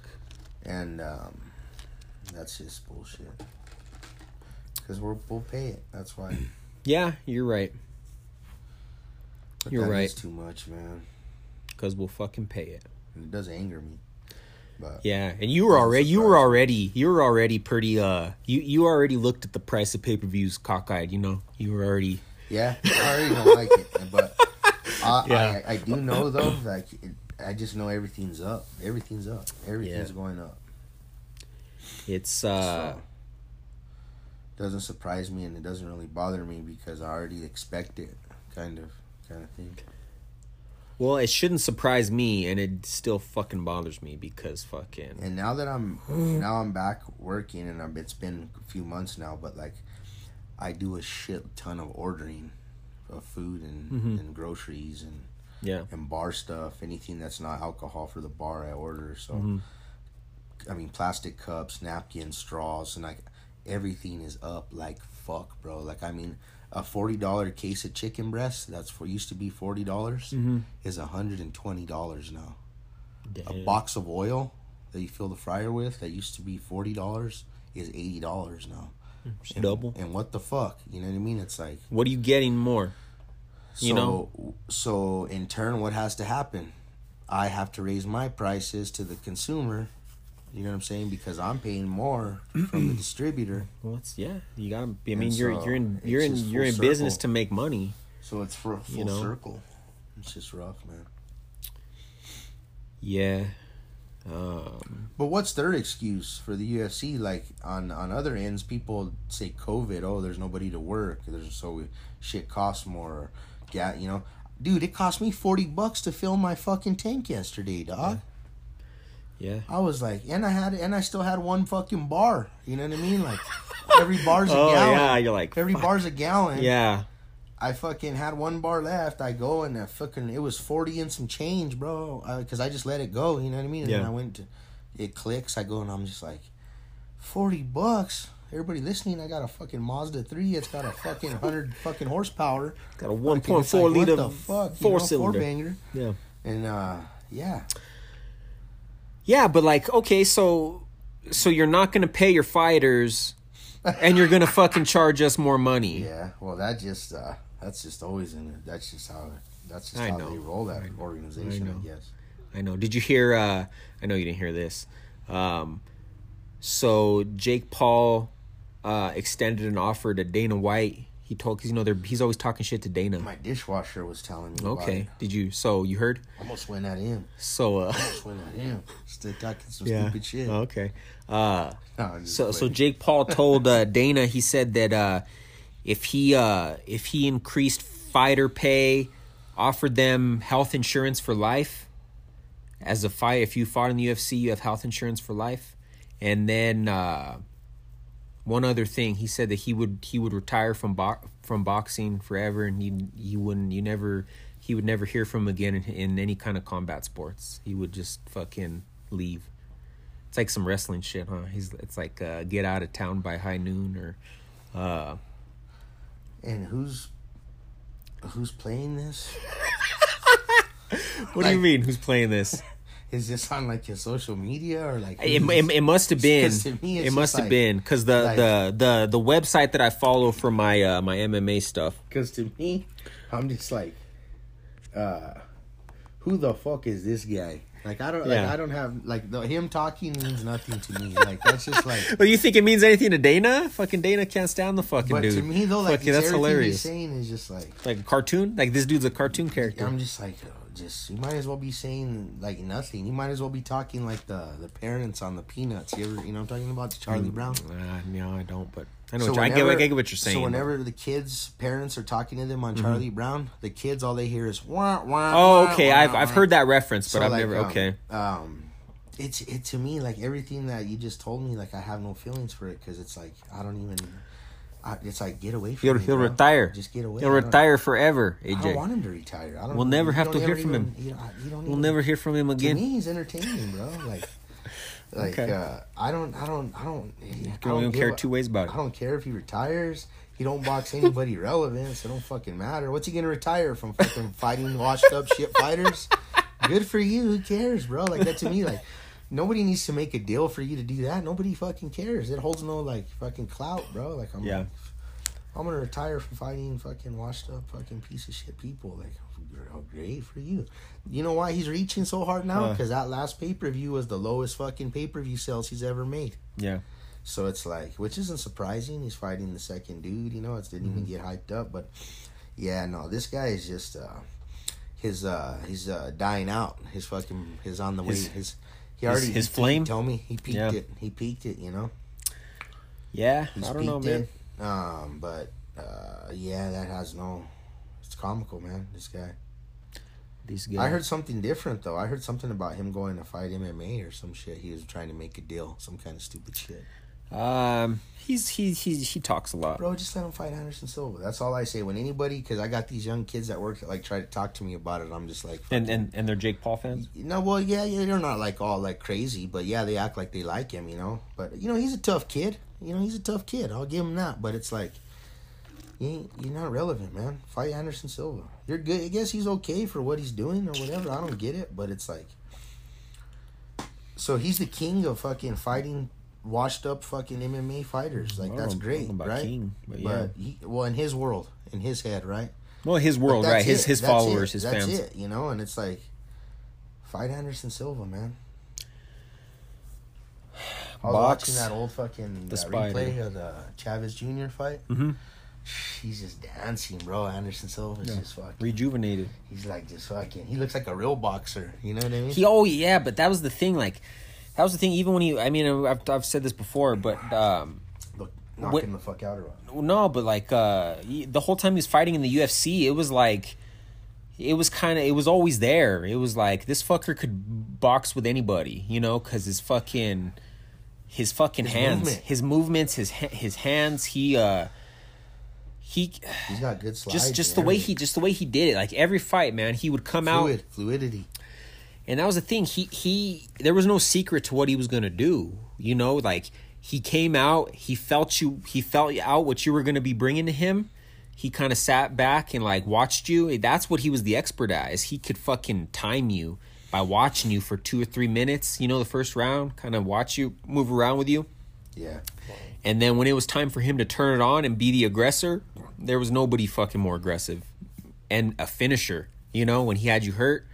And um, that's just bullshit. Because we'll we'll pay it. That's why. Yeah, you're right. But you're that right. Is too much, man. Because we'll fucking pay it. It does anger me. But yeah, and you were already, you were already, you were already pretty. Uh, you you already looked at the price of pay per views cockeyed. You know, you were already. Yeah, I already don't like it, but I, yeah. I I do know though. Like I just know everything's up. Everything's up. Everything's yeah. going up. It's uh. So, doesn't surprise me, and it doesn't really bother me because I already expect it, kind of, kind of thing. Well, it shouldn't surprise me, and it still fucking bothers me because fucking. And now that I'm, now I'm back working, and I'm, it's been a few months now, but like, I do a shit ton of ordering of food and, mm-hmm. and groceries and yeah and bar stuff, anything that's not alcohol for the bar I order. So, mm-hmm. I mean, plastic cups, napkins, straws, and like everything is up like fuck, bro. Like I mean. A forty dollar case of chicken breast that's for used to be forty dollars mm-hmm. is one hundred twenty dollars now. Damn. A box of oil that you fill the fryer with that used to be forty dollars is eighty dollars now. And, double. And what the fuck? You know what I mean? It's like... What are you getting more? You so, know? So, in turn, what has to happen? I have to raise my prices to the consumer. You know what I'm saying? Because I'm paying more from the distributor. Well, it's, yeah, you gotta. Be, I mean, so you're you're in you're in you're in circle. Business to make money. So it's for a full you know? circle. It's just rough, man. Yeah. Um, but what's their excuse for the U F C? Like on, on other ends, people say COVID. Oh, there's nobody to work. There's so shit costs more. Yeah, you know, dude, it cost me forty bucks to fill my fucking tank yesterday, dog. Yeah. Yeah, I was like, and I had, and I still had one fucking bar. You know what I mean? Like, every bar's a oh, gallon. Oh yeah, you're like every fuck. bar's a gallon. Yeah, I fucking had one bar left. I go and I fucking it was forty and some change, bro. Because I, I just let it go. You know what I mean? And yeah. then I went to, it clicks. I go and I'm just like, forty bucks. Everybody listening, I got a fucking Mazda three. It's got a fucking hundred fucking horsepower. Got a one point four like, liter fuck, four you know, cylinder. Four banger. Yeah, and uh, yeah. Yeah, but like, okay, so so you're not going to pay your fighters and you're going to fucking charge us more money. Yeah, well, that just, uh, that's just always in it. That's just how, that's just how they roll that organization, I, know. I guess. I know. Did you hear, uh, I know you didn't hear this. Um, so Jake Paul uh, extended an offer to Dana White. He told, because, you know, they're, he's always talking shit to Dana. My dishwasher was telling me about it. Okay. Did you? So, you heard? Almost went at him. So, uh... Almost went at him. Still talking some yeah. stupid shit. Okay. Uh, no, so, so, Jake Paul told uh, Dana, he said that uh, if he uh, if he increased fighter pay, offered them health insurance for life, as a fight, if you fought in the U F C, you have health insurance for life, and then... Uh, One other thing, he said that he would he would retire from bo- from boxing forever, and he he wouldn't you never he would never hear from him again in, in any kind of combat sports. He would just fucking leave. It's like some wrestling shit, huh? He's it's like uh, get out of town by high noon or. Uh, and who's who's playing this? What like, do you mean? Who's playing this? Is this on like your social media or like? It it, it must have been. Me, it must have like, been because the, like, the, the the website that I follow for my uh, my M M A stuff. Because to me, I'm just like, uh, who the fuck is this guy? Like I don't yeah. like I don't have like the, him talking means nothing to me. Like that's just like. But you think it means anything to Dana? Fucking Dana can't stand the fucking but dude. But to me though, like that's hilarious. He's saying is just like like a cartoon. Like this dude's a cartoon character. I'm just like. Just you might as well be saying like nothing. You might as well be talking like the, the parents on the Peanuts. You ever you know I'm talking about Charlie Brown? Uh, no, I don't. But I know so what whenever, you, I, get, I get what you're saying. So whenever the kids' parents are talking to them on mm-hmm. Charlie Brown, the kids all they hear is wah wah. Oh, okay. Wah, I've wah, I've heard that reference, but so I've like, never. Okay. Um, um, it's it to me like everything that you just told me. Like I have no feelings for it because it's like I don't even. I, it's like get away from he'll, me. He'll bro. retire. Just get away. He'll retire forever. A J. I don't want him to retire. I don't. We'll never have to hear from even, him. You don't, you don't we'll even, never hear from him again. To me, he's entertaining, bro. Like Like, okay. uh, I don't, I don't, I don't, you I don't, don't care a, two ways about it. I don't care if he retires. He don't box anybody relevant, so it don't fucking matter. What's he going to retire from? Fucking fighting washed up shit fighters? Good for you. Who cares, bro? Like, that to me, like, nobody needs to make a deal for you to do that. Nobody fucking cares. It holds no, like, fucking clout, bro. Like, I'm yeah. I'm going to retire from fighting fucking washed up fucking piece of shit people. Like, oh, great for you. You know why he's reaching so hard now? Because huh. that last pay-per-view was the lowest fucking pay-per-view sales he's ever made. Yeah. So it's like, which isn't surprising. He's fighting the second dude, you know. It didn't mm-hmm. even get hyped up. But, yeah, no, this guy is just, uh, his, uh, he's uh, dying out. His fucking, his on the way. His, his he already. His, his flame? Tell me. He peaked yeah. it. He peaked it, you know. Yeah. He's I don't know, man. It. Um, but, uh, yeah, that has no, it's comical, man, this guy. These guys. I heard something different, though. I heard something about him going to fight M M A or some shit. He was trying to make a deal, some kind of stupid shit. Um, he's, he, he, he talks a lot. Bro, just let him fight Anderson Silva. That's all I say. When anybody, because I got these young kids that work that, like, try to talk to me about it, I'm just like. And, and, and they're Jake Paul fans? No, well, yeah, yeah, they're not, like, all, like, crazy, but, yeah, they act like they like him, you know. But, you know, he's a tough kid. You know, he's a tough kid. I'll give him that. But it's like, you ain't, you're not relevant, man. Fight Anderson Silva. You're good. I guess he's okay for what he's doing or whatever. I don't get it. But it's like, so he's the king of fucking fighting washed up fucking M M A fighters. Like, that's great, right? King, but, yeah. but he, well, in his world, in his head, right? Well, his world, right? His it. his that's followers, it. his that's fans. That's it, you know? And it's like, fight Anderson Silva, man. I was Box, watching that old fucking the uh, replay of the Chavez Junior fight. Mm-hmm. He's just dancing, bro. Anderson Silva's yeah. just fucking rejuvenated. He's like just fucking. He looks like a real boxer. You know what I mean? He oh yeah, but that was the thing. Like that was the thing. Even when he, I mean, I've I've said this before, but um, look, knocking the fuck out or what? No, but like uh, the whole time he was fighting in the U F C, it was like. It was kind of, it was always there. It was like, this fucker could box with anybody, you know, because his fucking, his fucking his hands, movement. his movements, his his hands, he, uh, he, he's got good slides. Just, just the way he, just the way he did it. Like every fight, man, he would come Fluid, out. Fluidity. And that was the thing. He, he, there was no secret to what he was going to do, you know, like he came out, he felt you, he felt out what you were going to be bringing to him. He kind of sat back and, like, watched you. That's what he was the expert at, is he could fucking time you by watching you for two or three minutes, you know, the first round, kind of watch you, move around with you. Yeah. And then when it was time for him to turn it on and be the aggressor, there was nobody fucking more aggressive. And a finisher, you know, when he had you hurt,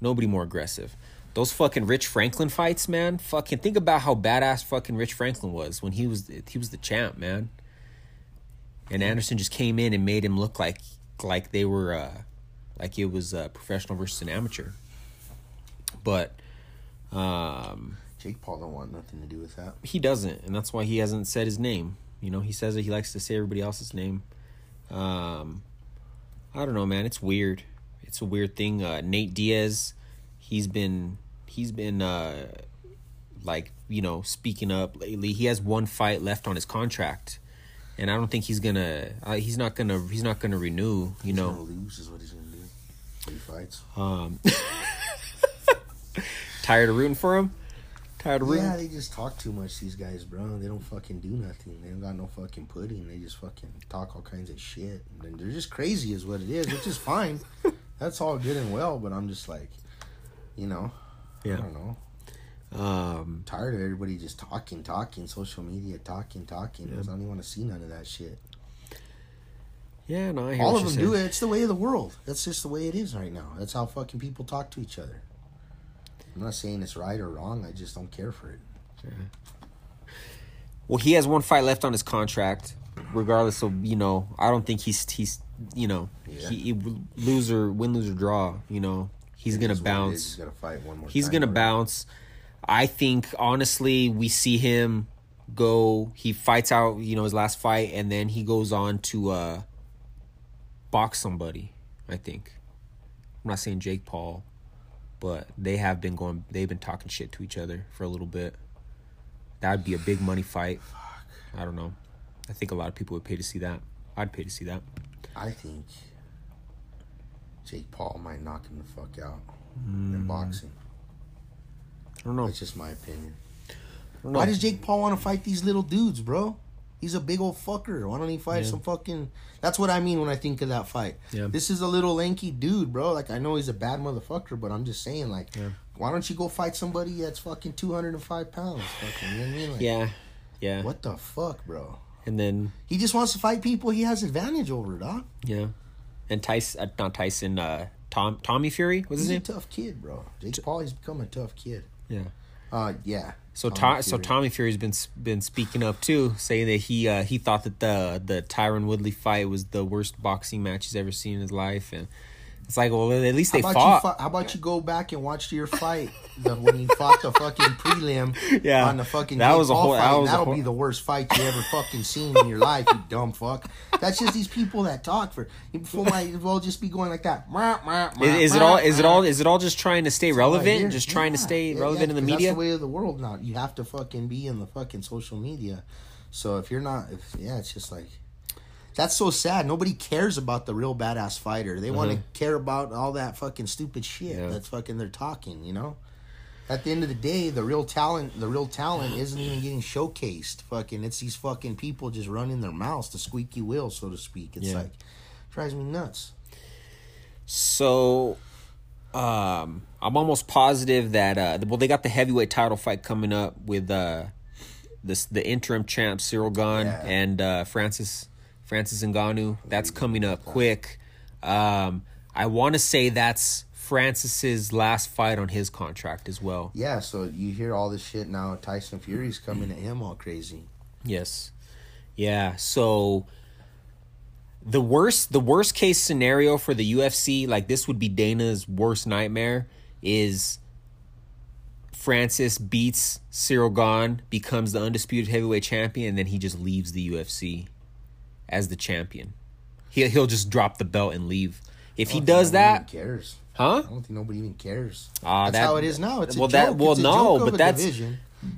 nobody more aggressive. Those fucking Rich Franklin fights, man, fucking think about how badass fucking Rich Franklin was when he was he was the champ, man. And Anderson just came in and made him look like like they were uh, like it was a professional versus an amateur. But um, Jake Paul don't want nothing to do with that. He doesn't, and that's why he hasn't said his name. You know, he says that he likes to say everybody else's name. Um, I don't know, man. It's weird. It's a weird thing. Uh, Nate Diaz, he's been he's been uh, like you know speaking up lately. He has one fight left on his contract. And I don't think he's gonna. Uh, he's not gonna. He's not gonna renew. You he's know, gonna lose is what he's gonna do. Three fights. Um, tired of rooting for him. Tired of rooting. Yeah, they just talk too much. These guys, bro. They don't fucking do nothing. They don't got no fucking pudding. They just fucking talk all kinds of shit. And they're just crazy, is what it is. Which is fine. That's all good and well. But I'm just like, you know, yeah. I don't know. Um, tired of everybody just talking, talking, social media, talking, talking. Yeah. I don't even want to see none of that shit. Yeah, no, I hear all of them saying. Do it. It's the way of the world. That's just the way it is right now. That's how fucking people talk to each other. I'm not saying it's right or wrong. I just don't care for it. Yeah. Well, he has one fight left on his contract. Regardless of you know, I don't think he's he's you know, yeah. he, he lose or win, lose or draw. You know, he's it gonna bounce. He's gonna fight one more. He's time gonna already. bounce. I think, honestly, we see him go, he fights out, you know, his last fight, and then he goes on to uh, box somebody, I think. I'm not saying Jake Paul, but they have been going, they've been talking shit to each other for a little bit. That would be a big money fight. Fuck. I don't know. I think a lot of people would pay to see that. I'd pay to see that. I think Jake Paul might knock him the fuck out mm. in boxing. I don't know. It's just my opinion. Why does Jake Paul want to fight these little dudes, bro? He's a big old fucker. Why don't he fight yeah. some fucking... That's what I mean when I think of that fight. Yeah. This is a little lanky dude, bro. Like, I know he's a bad motherfucker, but I'm just saying, like, yeah. why don't you go fight somebody that's fucking two hundred five pounds? Fucking, you know what I mean? Like, yeah. Yeah. What the fuck, bro? And then... He just wants to fight people he has advantage over, dog. Yeah. And Tyson... Uh, not Tyson. Uh, Tom, Tommy Fury? What's his name? He's a tough kid, bro. Jake T- Paul, he's become a tough kid. Yeah. Uh, yeah. So Tommy Tom, so Tommy Fury's been been speaking up too, saying that he uh, he thought that the the Tyron Woodley fight was the worst boxing match he's ever seen in his life, and it's like, well, at least they how fought. Fought. How about you go back and watch your fight the, when you fought the fucking prelim yeah. on the fucking that Jake was a whole, that was That'll a whole... be the worst fight you ever fucking seen in your life, you dumb fuck. That's just these people that talk for. Before my, we'll just be going like that. Is, is it all? Is it all? Is it all just trying to stay it's relevant? Right just trying yeah, to stay yeah, relevant yeah, in the media. That's the way of the world now. You have to fucking be in the fucking social media. So if you're not, if, yeah, it's just like. That's so sad. Nobody cares about the real badass fighter. They uh-huh. want to care about all that fucking stupid shit yeah. that's fucking they're talking, you know? At the end of the day, the real talent the real talent isn't even getting showcased. Fucking it's these fucking people just running their mouths, the squeaky wheel, so to speak. It's yeah. like drives me nuts. So um I'm almost positive that uh well they got the heavyweight title fight coming up with uh this the interim champ Cyril Gane yeah. and uh Francis Francis Ngannou, that's coming up quick. Um, I want to say that's Francis's last fight on his contract as well. Yeah, so you hear all this shit now. Tyson Fury's coming at him all crazy. Yes. Yeah, so the worst, the worst case scenario for the U F C, like this would be Dana's worst nightmare, is Francis beats Cyril Gane, becomes the undisputed heavyweight champion, and then he just leaves the U F C. As the champion, he'll he'll just drop the belt and leave. If he does that, cares, huh? I don't think nobody even cares. Uh, that's that, how it is now. It's well, a that joke. well it's no, but that's division.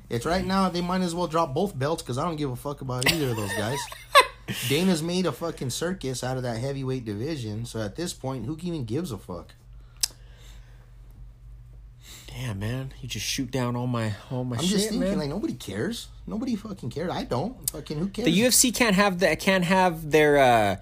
It's right now. They might as well drop both belts because I don't give a fuck about either of those guys. Dana's made a fucking circus out of that heavyweight division. So at this point, who even gives a fuck? Damn, man, you just shoot down all my all my I'm shit, just thinking, man. Like nobody cares. Nobody fucking cares. I don't fucking who cares. The U F C can't have the can't have their uh,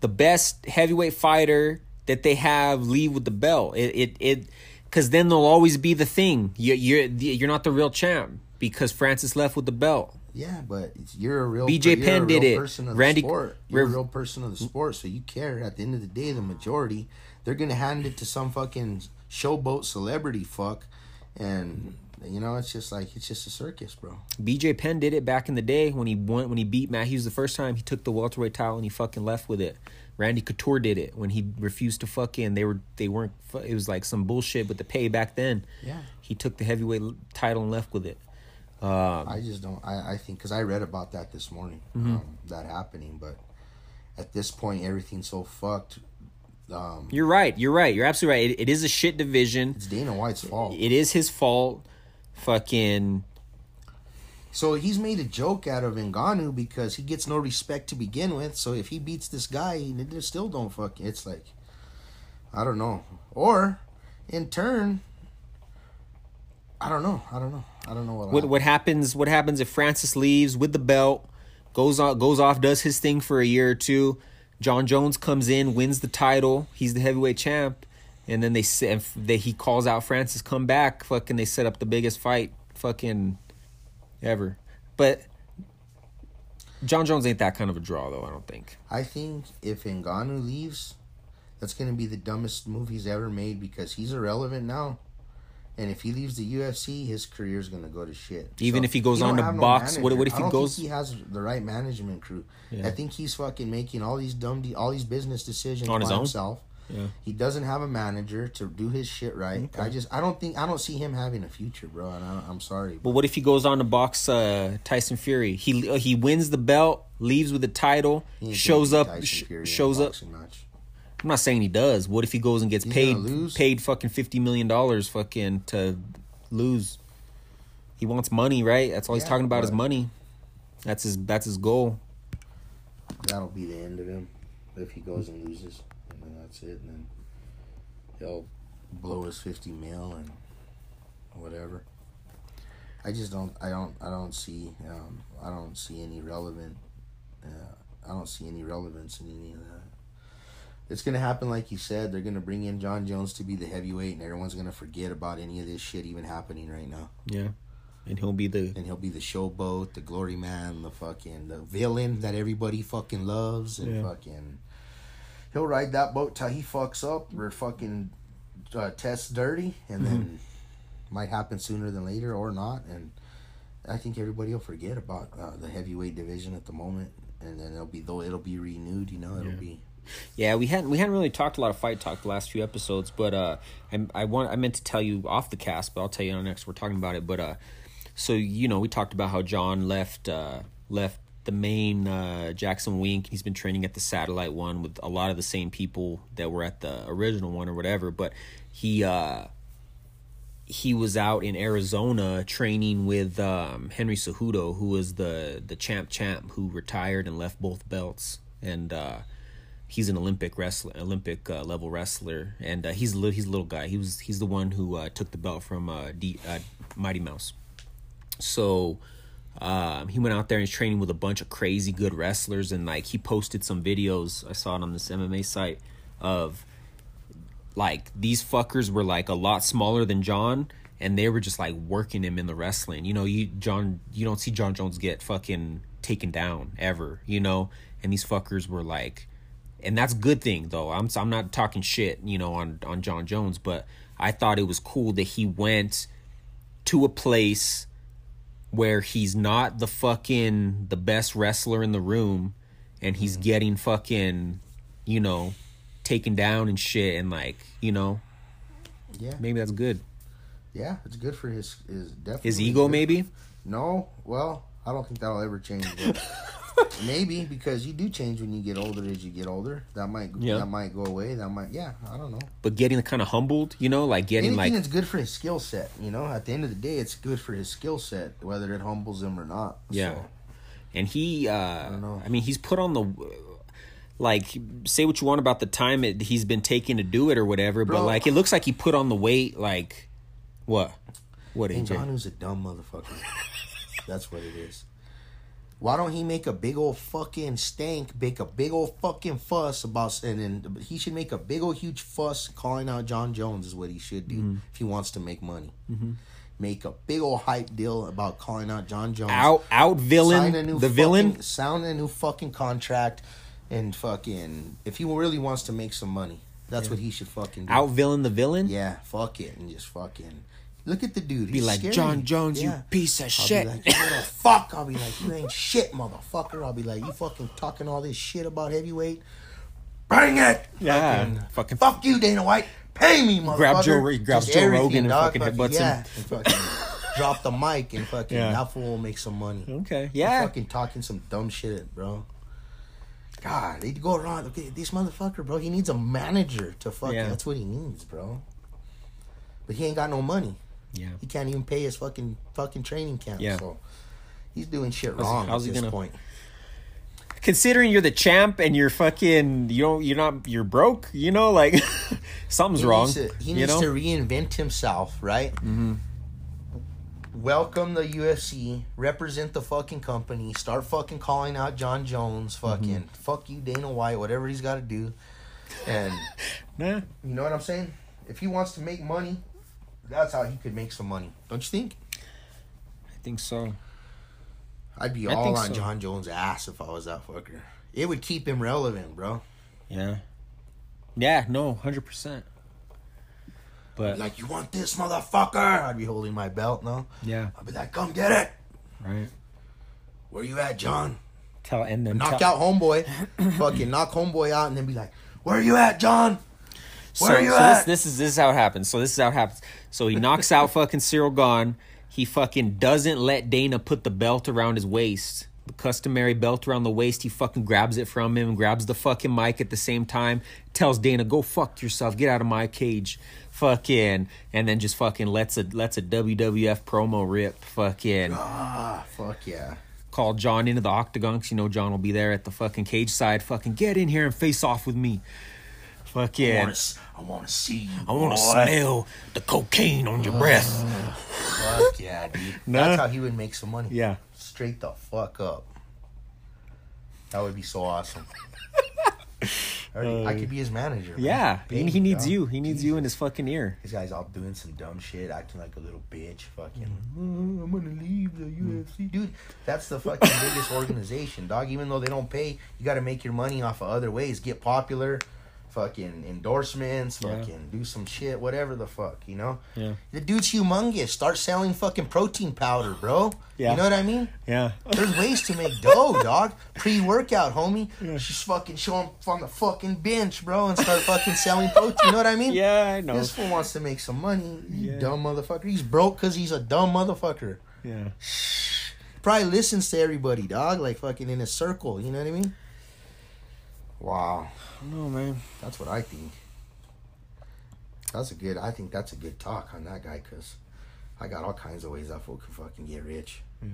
the best heavyweight fighter that they have leave with the belt. It it it because then they'll always be the thing. You you're you're not the real champ because Francis left with the belt. Yeah, but it's, you're a real. B J Penn real did it. Randy, sport. You're Riv- a real person of the sport, so you care. At the end of the day, the majority they're gonna hand it to some fucking showboat celebrity fuck. And you know, it's just like it's just a circus, bro. B J Penn did it back in the day when he won, when he beat Matt Hughes the first time. He took the welterweight title and he fucking left with it. Randy Couture did it when he refused to fucking. They were they weren't. It was like some bullshit with the pay back then. Yeah, he took the heavyweight title and left with it. Um, I just don't. I I think because I read about that this morning, mm-hmm. um, that happening. But at this point, everything's so fucked. Um, you're right. You're right. You're absolutely right. It, it is a shit division. It's Dana White's fault. It is his fault. Fucking. So he's made a joke out of Ngannou because he gets no respect to begin with. So if he beats this guy, they still don't fucking. It's like, I don't know. Or, in turn, I don't know. I don't know. I don't know what. What happen. what happens? What happens if Francis leaves with the belt, goes on, goes off, does his thing for a year or two? John Jones comes in, wins the title. He's the heavyweight champ, and then they they he calls out Francis, come back, fucking they set up the biggest fight, fucking ever. But John Jones ain't that kind of a draw, though. I don't think. I think if Ngannou leaves, that's gonna be the dumbest move he's ever made because he's irrelevant now. And if he leaves the U F C, his career's gonna go to shit. Even so, if he goes he on to box, no what, what if I don't he goes? Think he has the right management crew. Yeah. I think he's fucking making all these dumb, de- all these business decisions on by his own? himself. Yeah. He doesn't have a manager to do his shit right. Okay. I just, I don't think, I don't see him having a future, bro. And I, I'm sorry. But well, what if he goes on to box uh, Tyson Fury? He uh, he wins the belt, leaves with the title, shows up, sh- shows up. Match. I'm not saying he does. What if he goes and gets He's paid paid fucking fifty million dollars fucking to lose? He wants money, right? That's all yeah, he's talking about is money. That's his that's his goal. That'll be the end of him if he goes and loses. And then that's it. And then he'll blow his fifty mil and whatever. I just don't. I don't. I don't see. Um, I don't see any relevant. Uh, I don't see any relevance in any of that. It's gonna happen, like you said. They're gonna bring in John Jones to be the heavyweight, and everyone's gonna forget about any of this shit even happening right now. Yeah, and he'll be the and he'll be the showboat, the glory man, the fucking the villain that everybody fucking loves, and yeah. fucking he'll ride that boat till he fucks up or fucking uh, tests dirty, and then mm-hmm. might happen sooner than later or not. And I think everybody will forget about uh, the heavyweight division at the moment, and then it'll be though it'll be renewed. You know, it'll yeah. be. Yeah, we hadn't we hadn't really talked a lot of fight talk the last few episodes, but uh, I I want I meant to tell you off the cast, but I'll tell you on next. We're talking about it, but uh, so you know we talked about how John left uh left the main uh Jackson Wink. He's been training at the satellite one with a lot of the same people that were at the original one or whatever. But he uh he was out in Arizona training with um Henry Cejudo, who was the the champ champ who retired and left both belts and. uh He's an Olympic wrestler, Olympic uh, level wrestler, and uh, he's li- he's a little guy. He was he's the one who uh, took the belt from uh, D- uh, Mighty Mouse. So um, he went out there and he's training with a bunch of crazy good wrestlers, and like he posted some videos. I saw it on this M M A site of like these fuckers were like a lot smaller than John, and they were just like working him in the wrestling. You know, you John, you don't see John Jones get fucking taken down ever. You know, and these fuckers were like. And that's a good thing, though. I'm I'm not talking shit, you know, on, on John Jones, but I thought it was cool that he went to a place where he's not the fucking the best wrestler in the room, and he's getting fucking, you know, taken down and shit, and like, you know, yeah, maybe that's good. Yeah, it's good for his his definitely his ego, good. Maybe. No, well, I don't think that'll ever change. But... Maybe, because you do change when you get older. As you get older, that might yep. that might go away. That might, yeah, I don't know. But getting kind of humbled, you know, like getting anything like it's good for his skill set. You know, at the end of the day, it's good for his skill set, whether it humbles him or not. Yeah, so, and he, uh, I don't know. I mean, he's put on the like. Say what you want about the time it, he's been taking to do it or whatever, Bro. But like it looks like he put on the weight. like what? What? And John was a dumb motherfucker. That's what it is. Why don't he make a big old fucking stank, make a big old fucking fuss about, and then he should make a big old huge fuss calling out John Jones is what he should do mm-hmm. if he wants to make money. Mm-hmm. Make a big old hype deal about calling out John Jones. Out, out villain, the fucking, villain. Sign a new fucking contract and fucking, if he really wants to make some money, that's yeah. what he should fucking do. Out villain the villain? Yeah, fuck it and just fucking... Look at the dude. He's be like, scary. John Jones, yeah. you piece of I'll shit. I'll be like, what the fuck? I'll be like, you ain't shit, motherfucker. I'll be like, you fucking talking all this shit about heavyweight. Bring it. Yeah. Fucking, fucking fuck you, Dana White. Pay me, motherfucker. Grab Joe, grabs Joe Rogan and fucking headbutts yeah. him. And fucking drop the mic and fucking yeah. that fool will make some money. Okay. Yeah. And fucking talking some dumb shit, bro. God, they go around. Okay, this motherfucker, bro, he needs a manager to fucking. Yeah. That's what he needs, bro. But he ain't got no money. Yeah. He can't even pay his fucking fucking training camp. Yeah. So he's doing shit wrong how's, how's at this gonna, point. Considering you're the champ and you're fucking you don't you're not you're broke, you know, like something's he wrong. Needs to, he needs know? to reinvent himself, right? Mm-hmm. Welcome the U F C, represent the fucking company, start fucking calling out John Jones, fucking mm-hmm. fuck you, Dana White, whatever he's gotta do. And nah. you know what I'm saying? If he wants to make money, that's how he could make some money. Don't you think? I think so. I'd be I all on so. John Jones' ass if I was that fucker. It would keep him relevant, bro. Yeah. Yeah, no, one hundred percent. But like, you want this, motherfucker? I'd be holding my belt, no? Yeah. I'd be like, come get it. Right. Where you at, John? Tell and then Knock tell- out homeboy. Fucking knock homeboy out and then be like, where you at, John? Where so, are you so at? This, this is this is how it happens. So this is how it happens. So he knocks out fucking Cyril Gane. He fucking doesn't let Dana put the belt around his waist, the customary belt around the waist. He fucking grabs it from him, grabs the fucking mic at the same time, tells Dana, "Go fuck yourself, get out of my cage," fucking, and then just fucking lets a lets a W W F promo rip, fucking. Ah, fuck yeah. Call John into the octagon, 'cause you know John will be there at the fucking cage side. Fucking get in here and face off with me. Fuck yeah. I want to see. I want to smell the cocaine on your breath. Fuck yeah, dude. Nah. That's how he would make some money. Yeah. Straight the fuck up. That would be so awesome. Already, uh, I could be his manager. Yeah. Bang, he needs dog. you. He needs Jesus. you in his fucking ear. This guy's all doing some dumb shit, acting like a little bitch. Fucking, oh, I'm going to leave the U F C. Dude, that's the fucking biggest organization, dog. Even though they don't pay, you got to make your money off of other ways. Get popular. Fucking endorsements, fucking yeah. do some shit, whatever the fuck, you know? Yeah. The dude's humongous. Start selling fucking protein powder, bro. Yeah. You know what I mean? Yeah. There's ways to make dough, dog. Pre-workout, homie. Yeah. Just fucking show him on the fucking bench, bro, and start fucking selling protein. You know what I mean? Yeah, I know. This fool wants to make some money. You yeah. dumb motherfucker. He's broke because he's a dumb motherfucker. Yeah. Probably listens to everybody, dog, like fucking in a circle. You know what I mean? Wow. No, man. That's what I think. That's a good, I think that's a good talk on that guy, because I got all kinds of ways that fool can fucking get rich. Yeah.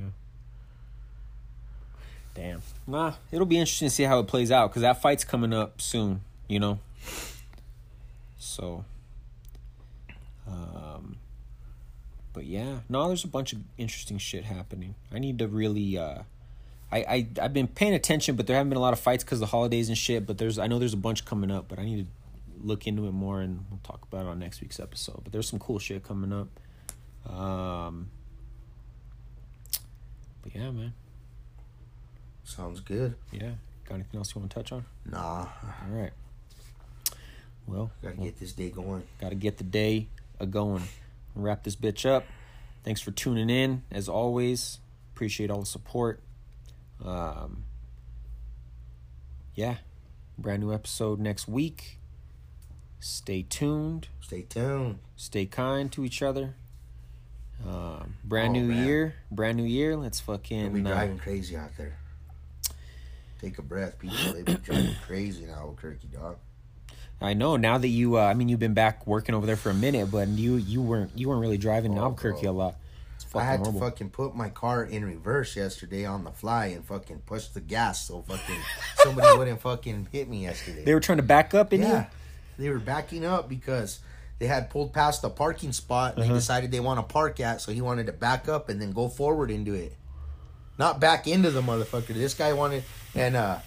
Damn. Nah, it'll be interesting to see how it plays out, because that fight's coming up soon, you know? So, um, but yeah. No, there's a bunch of interesting shit happening. I need to really, uh, I, I, I've been paying attention, but there haven't been a lot of fights because of the holidays and shit. But there's I know there's a bunch coming up, but I need to look into it more, and we'll talk about it on next week's episode. But there's some cool shit coming up. Um, but yeah, man. Sounds good. Yeah. Got anything else you want to touch on? Nah. All right. Well. Got to well, get this day going. Got to get the day a-going. Wrap this bitch up. Thanks for tuning in, as always. Appreciate all the support. Um. Yeah, brand new episode next week. Stay tuned. Stay tuned. Stay kind to each other. Um, brand oh, new man. year, brand new year. Let's fucking. They'll be driving uh, crazy out there. Take a breath, people. They be driving crazy in Albuquerque, dog. I know. Now that you, uh, I mean, you've been back working over there for a minute, but you you weren't you weren't really driving oh, in Albuquerque bro. a lot. I had horrible. to fucking put my car in reverse yesterday on the fly and fucking push the gas so fucking somebody wouldn't fucking hit me yesterday. They were trying to back up, in yeah. You? They were backing up because they had pulled past the parking spot and uh-huh. they decided they want to park at, so he wanted to back up and then go forward into it. Not back into the motherfucker. This guy wanted, and uh,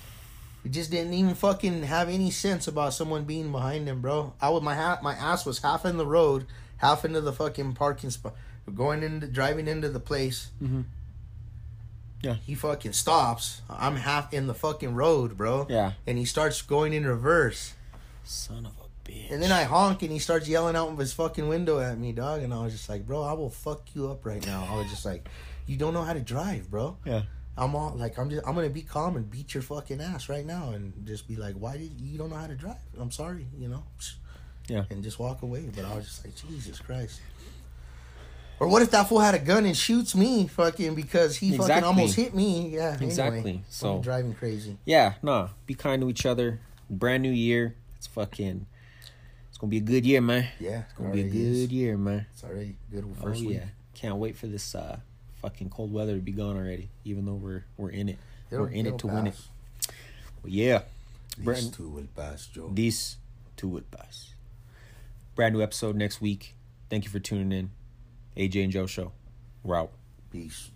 he just didn't even fucking have any sense about someone being behind him, bro. I would, my ha- my ass was half in the road, half into the fucking parking spot. Going into driving into the place, mm-hmm. yeah. He fucking stops. I'm half in the fucking road, bro. Yeah, and he starts going in reverse. Son of a bitch! And then I honk, and he starts yelling out of his fucking window at me, dog. And I was just like, bro, I will fuck you up right now. I was just like, you don't know how to drive, bro. Yeah, I'm all like, I'm just, I'm gonna be calm and beat your fucking ass right now, and just be like, why did you don't know how to drive? I'm sorry, you know. Yeah, and just walk away. But I was just like, Jesus Christ. Or what if that fool had a gun and shoots me fucking because he exactly. fucking almost hit me? Yeah, exactly. Anyway, so driving crazy. Yeah, nah. Be kind to each other. Brand new year. It's fucking. It's gonna be a good year, man. Yeah, it's gonna be a good is. year, man. It's already good first oh, week. Yeah, can't wait for this uh, fucking cold weather to be gone already. Even though we're we're in it, it'll, we're in it to pass. win it. Well, yeah, these brand, two will pass, Joe. These two will pass. Brand new episode next week. Thank you for tuning in. A J and Joe Show. We're out. Peace.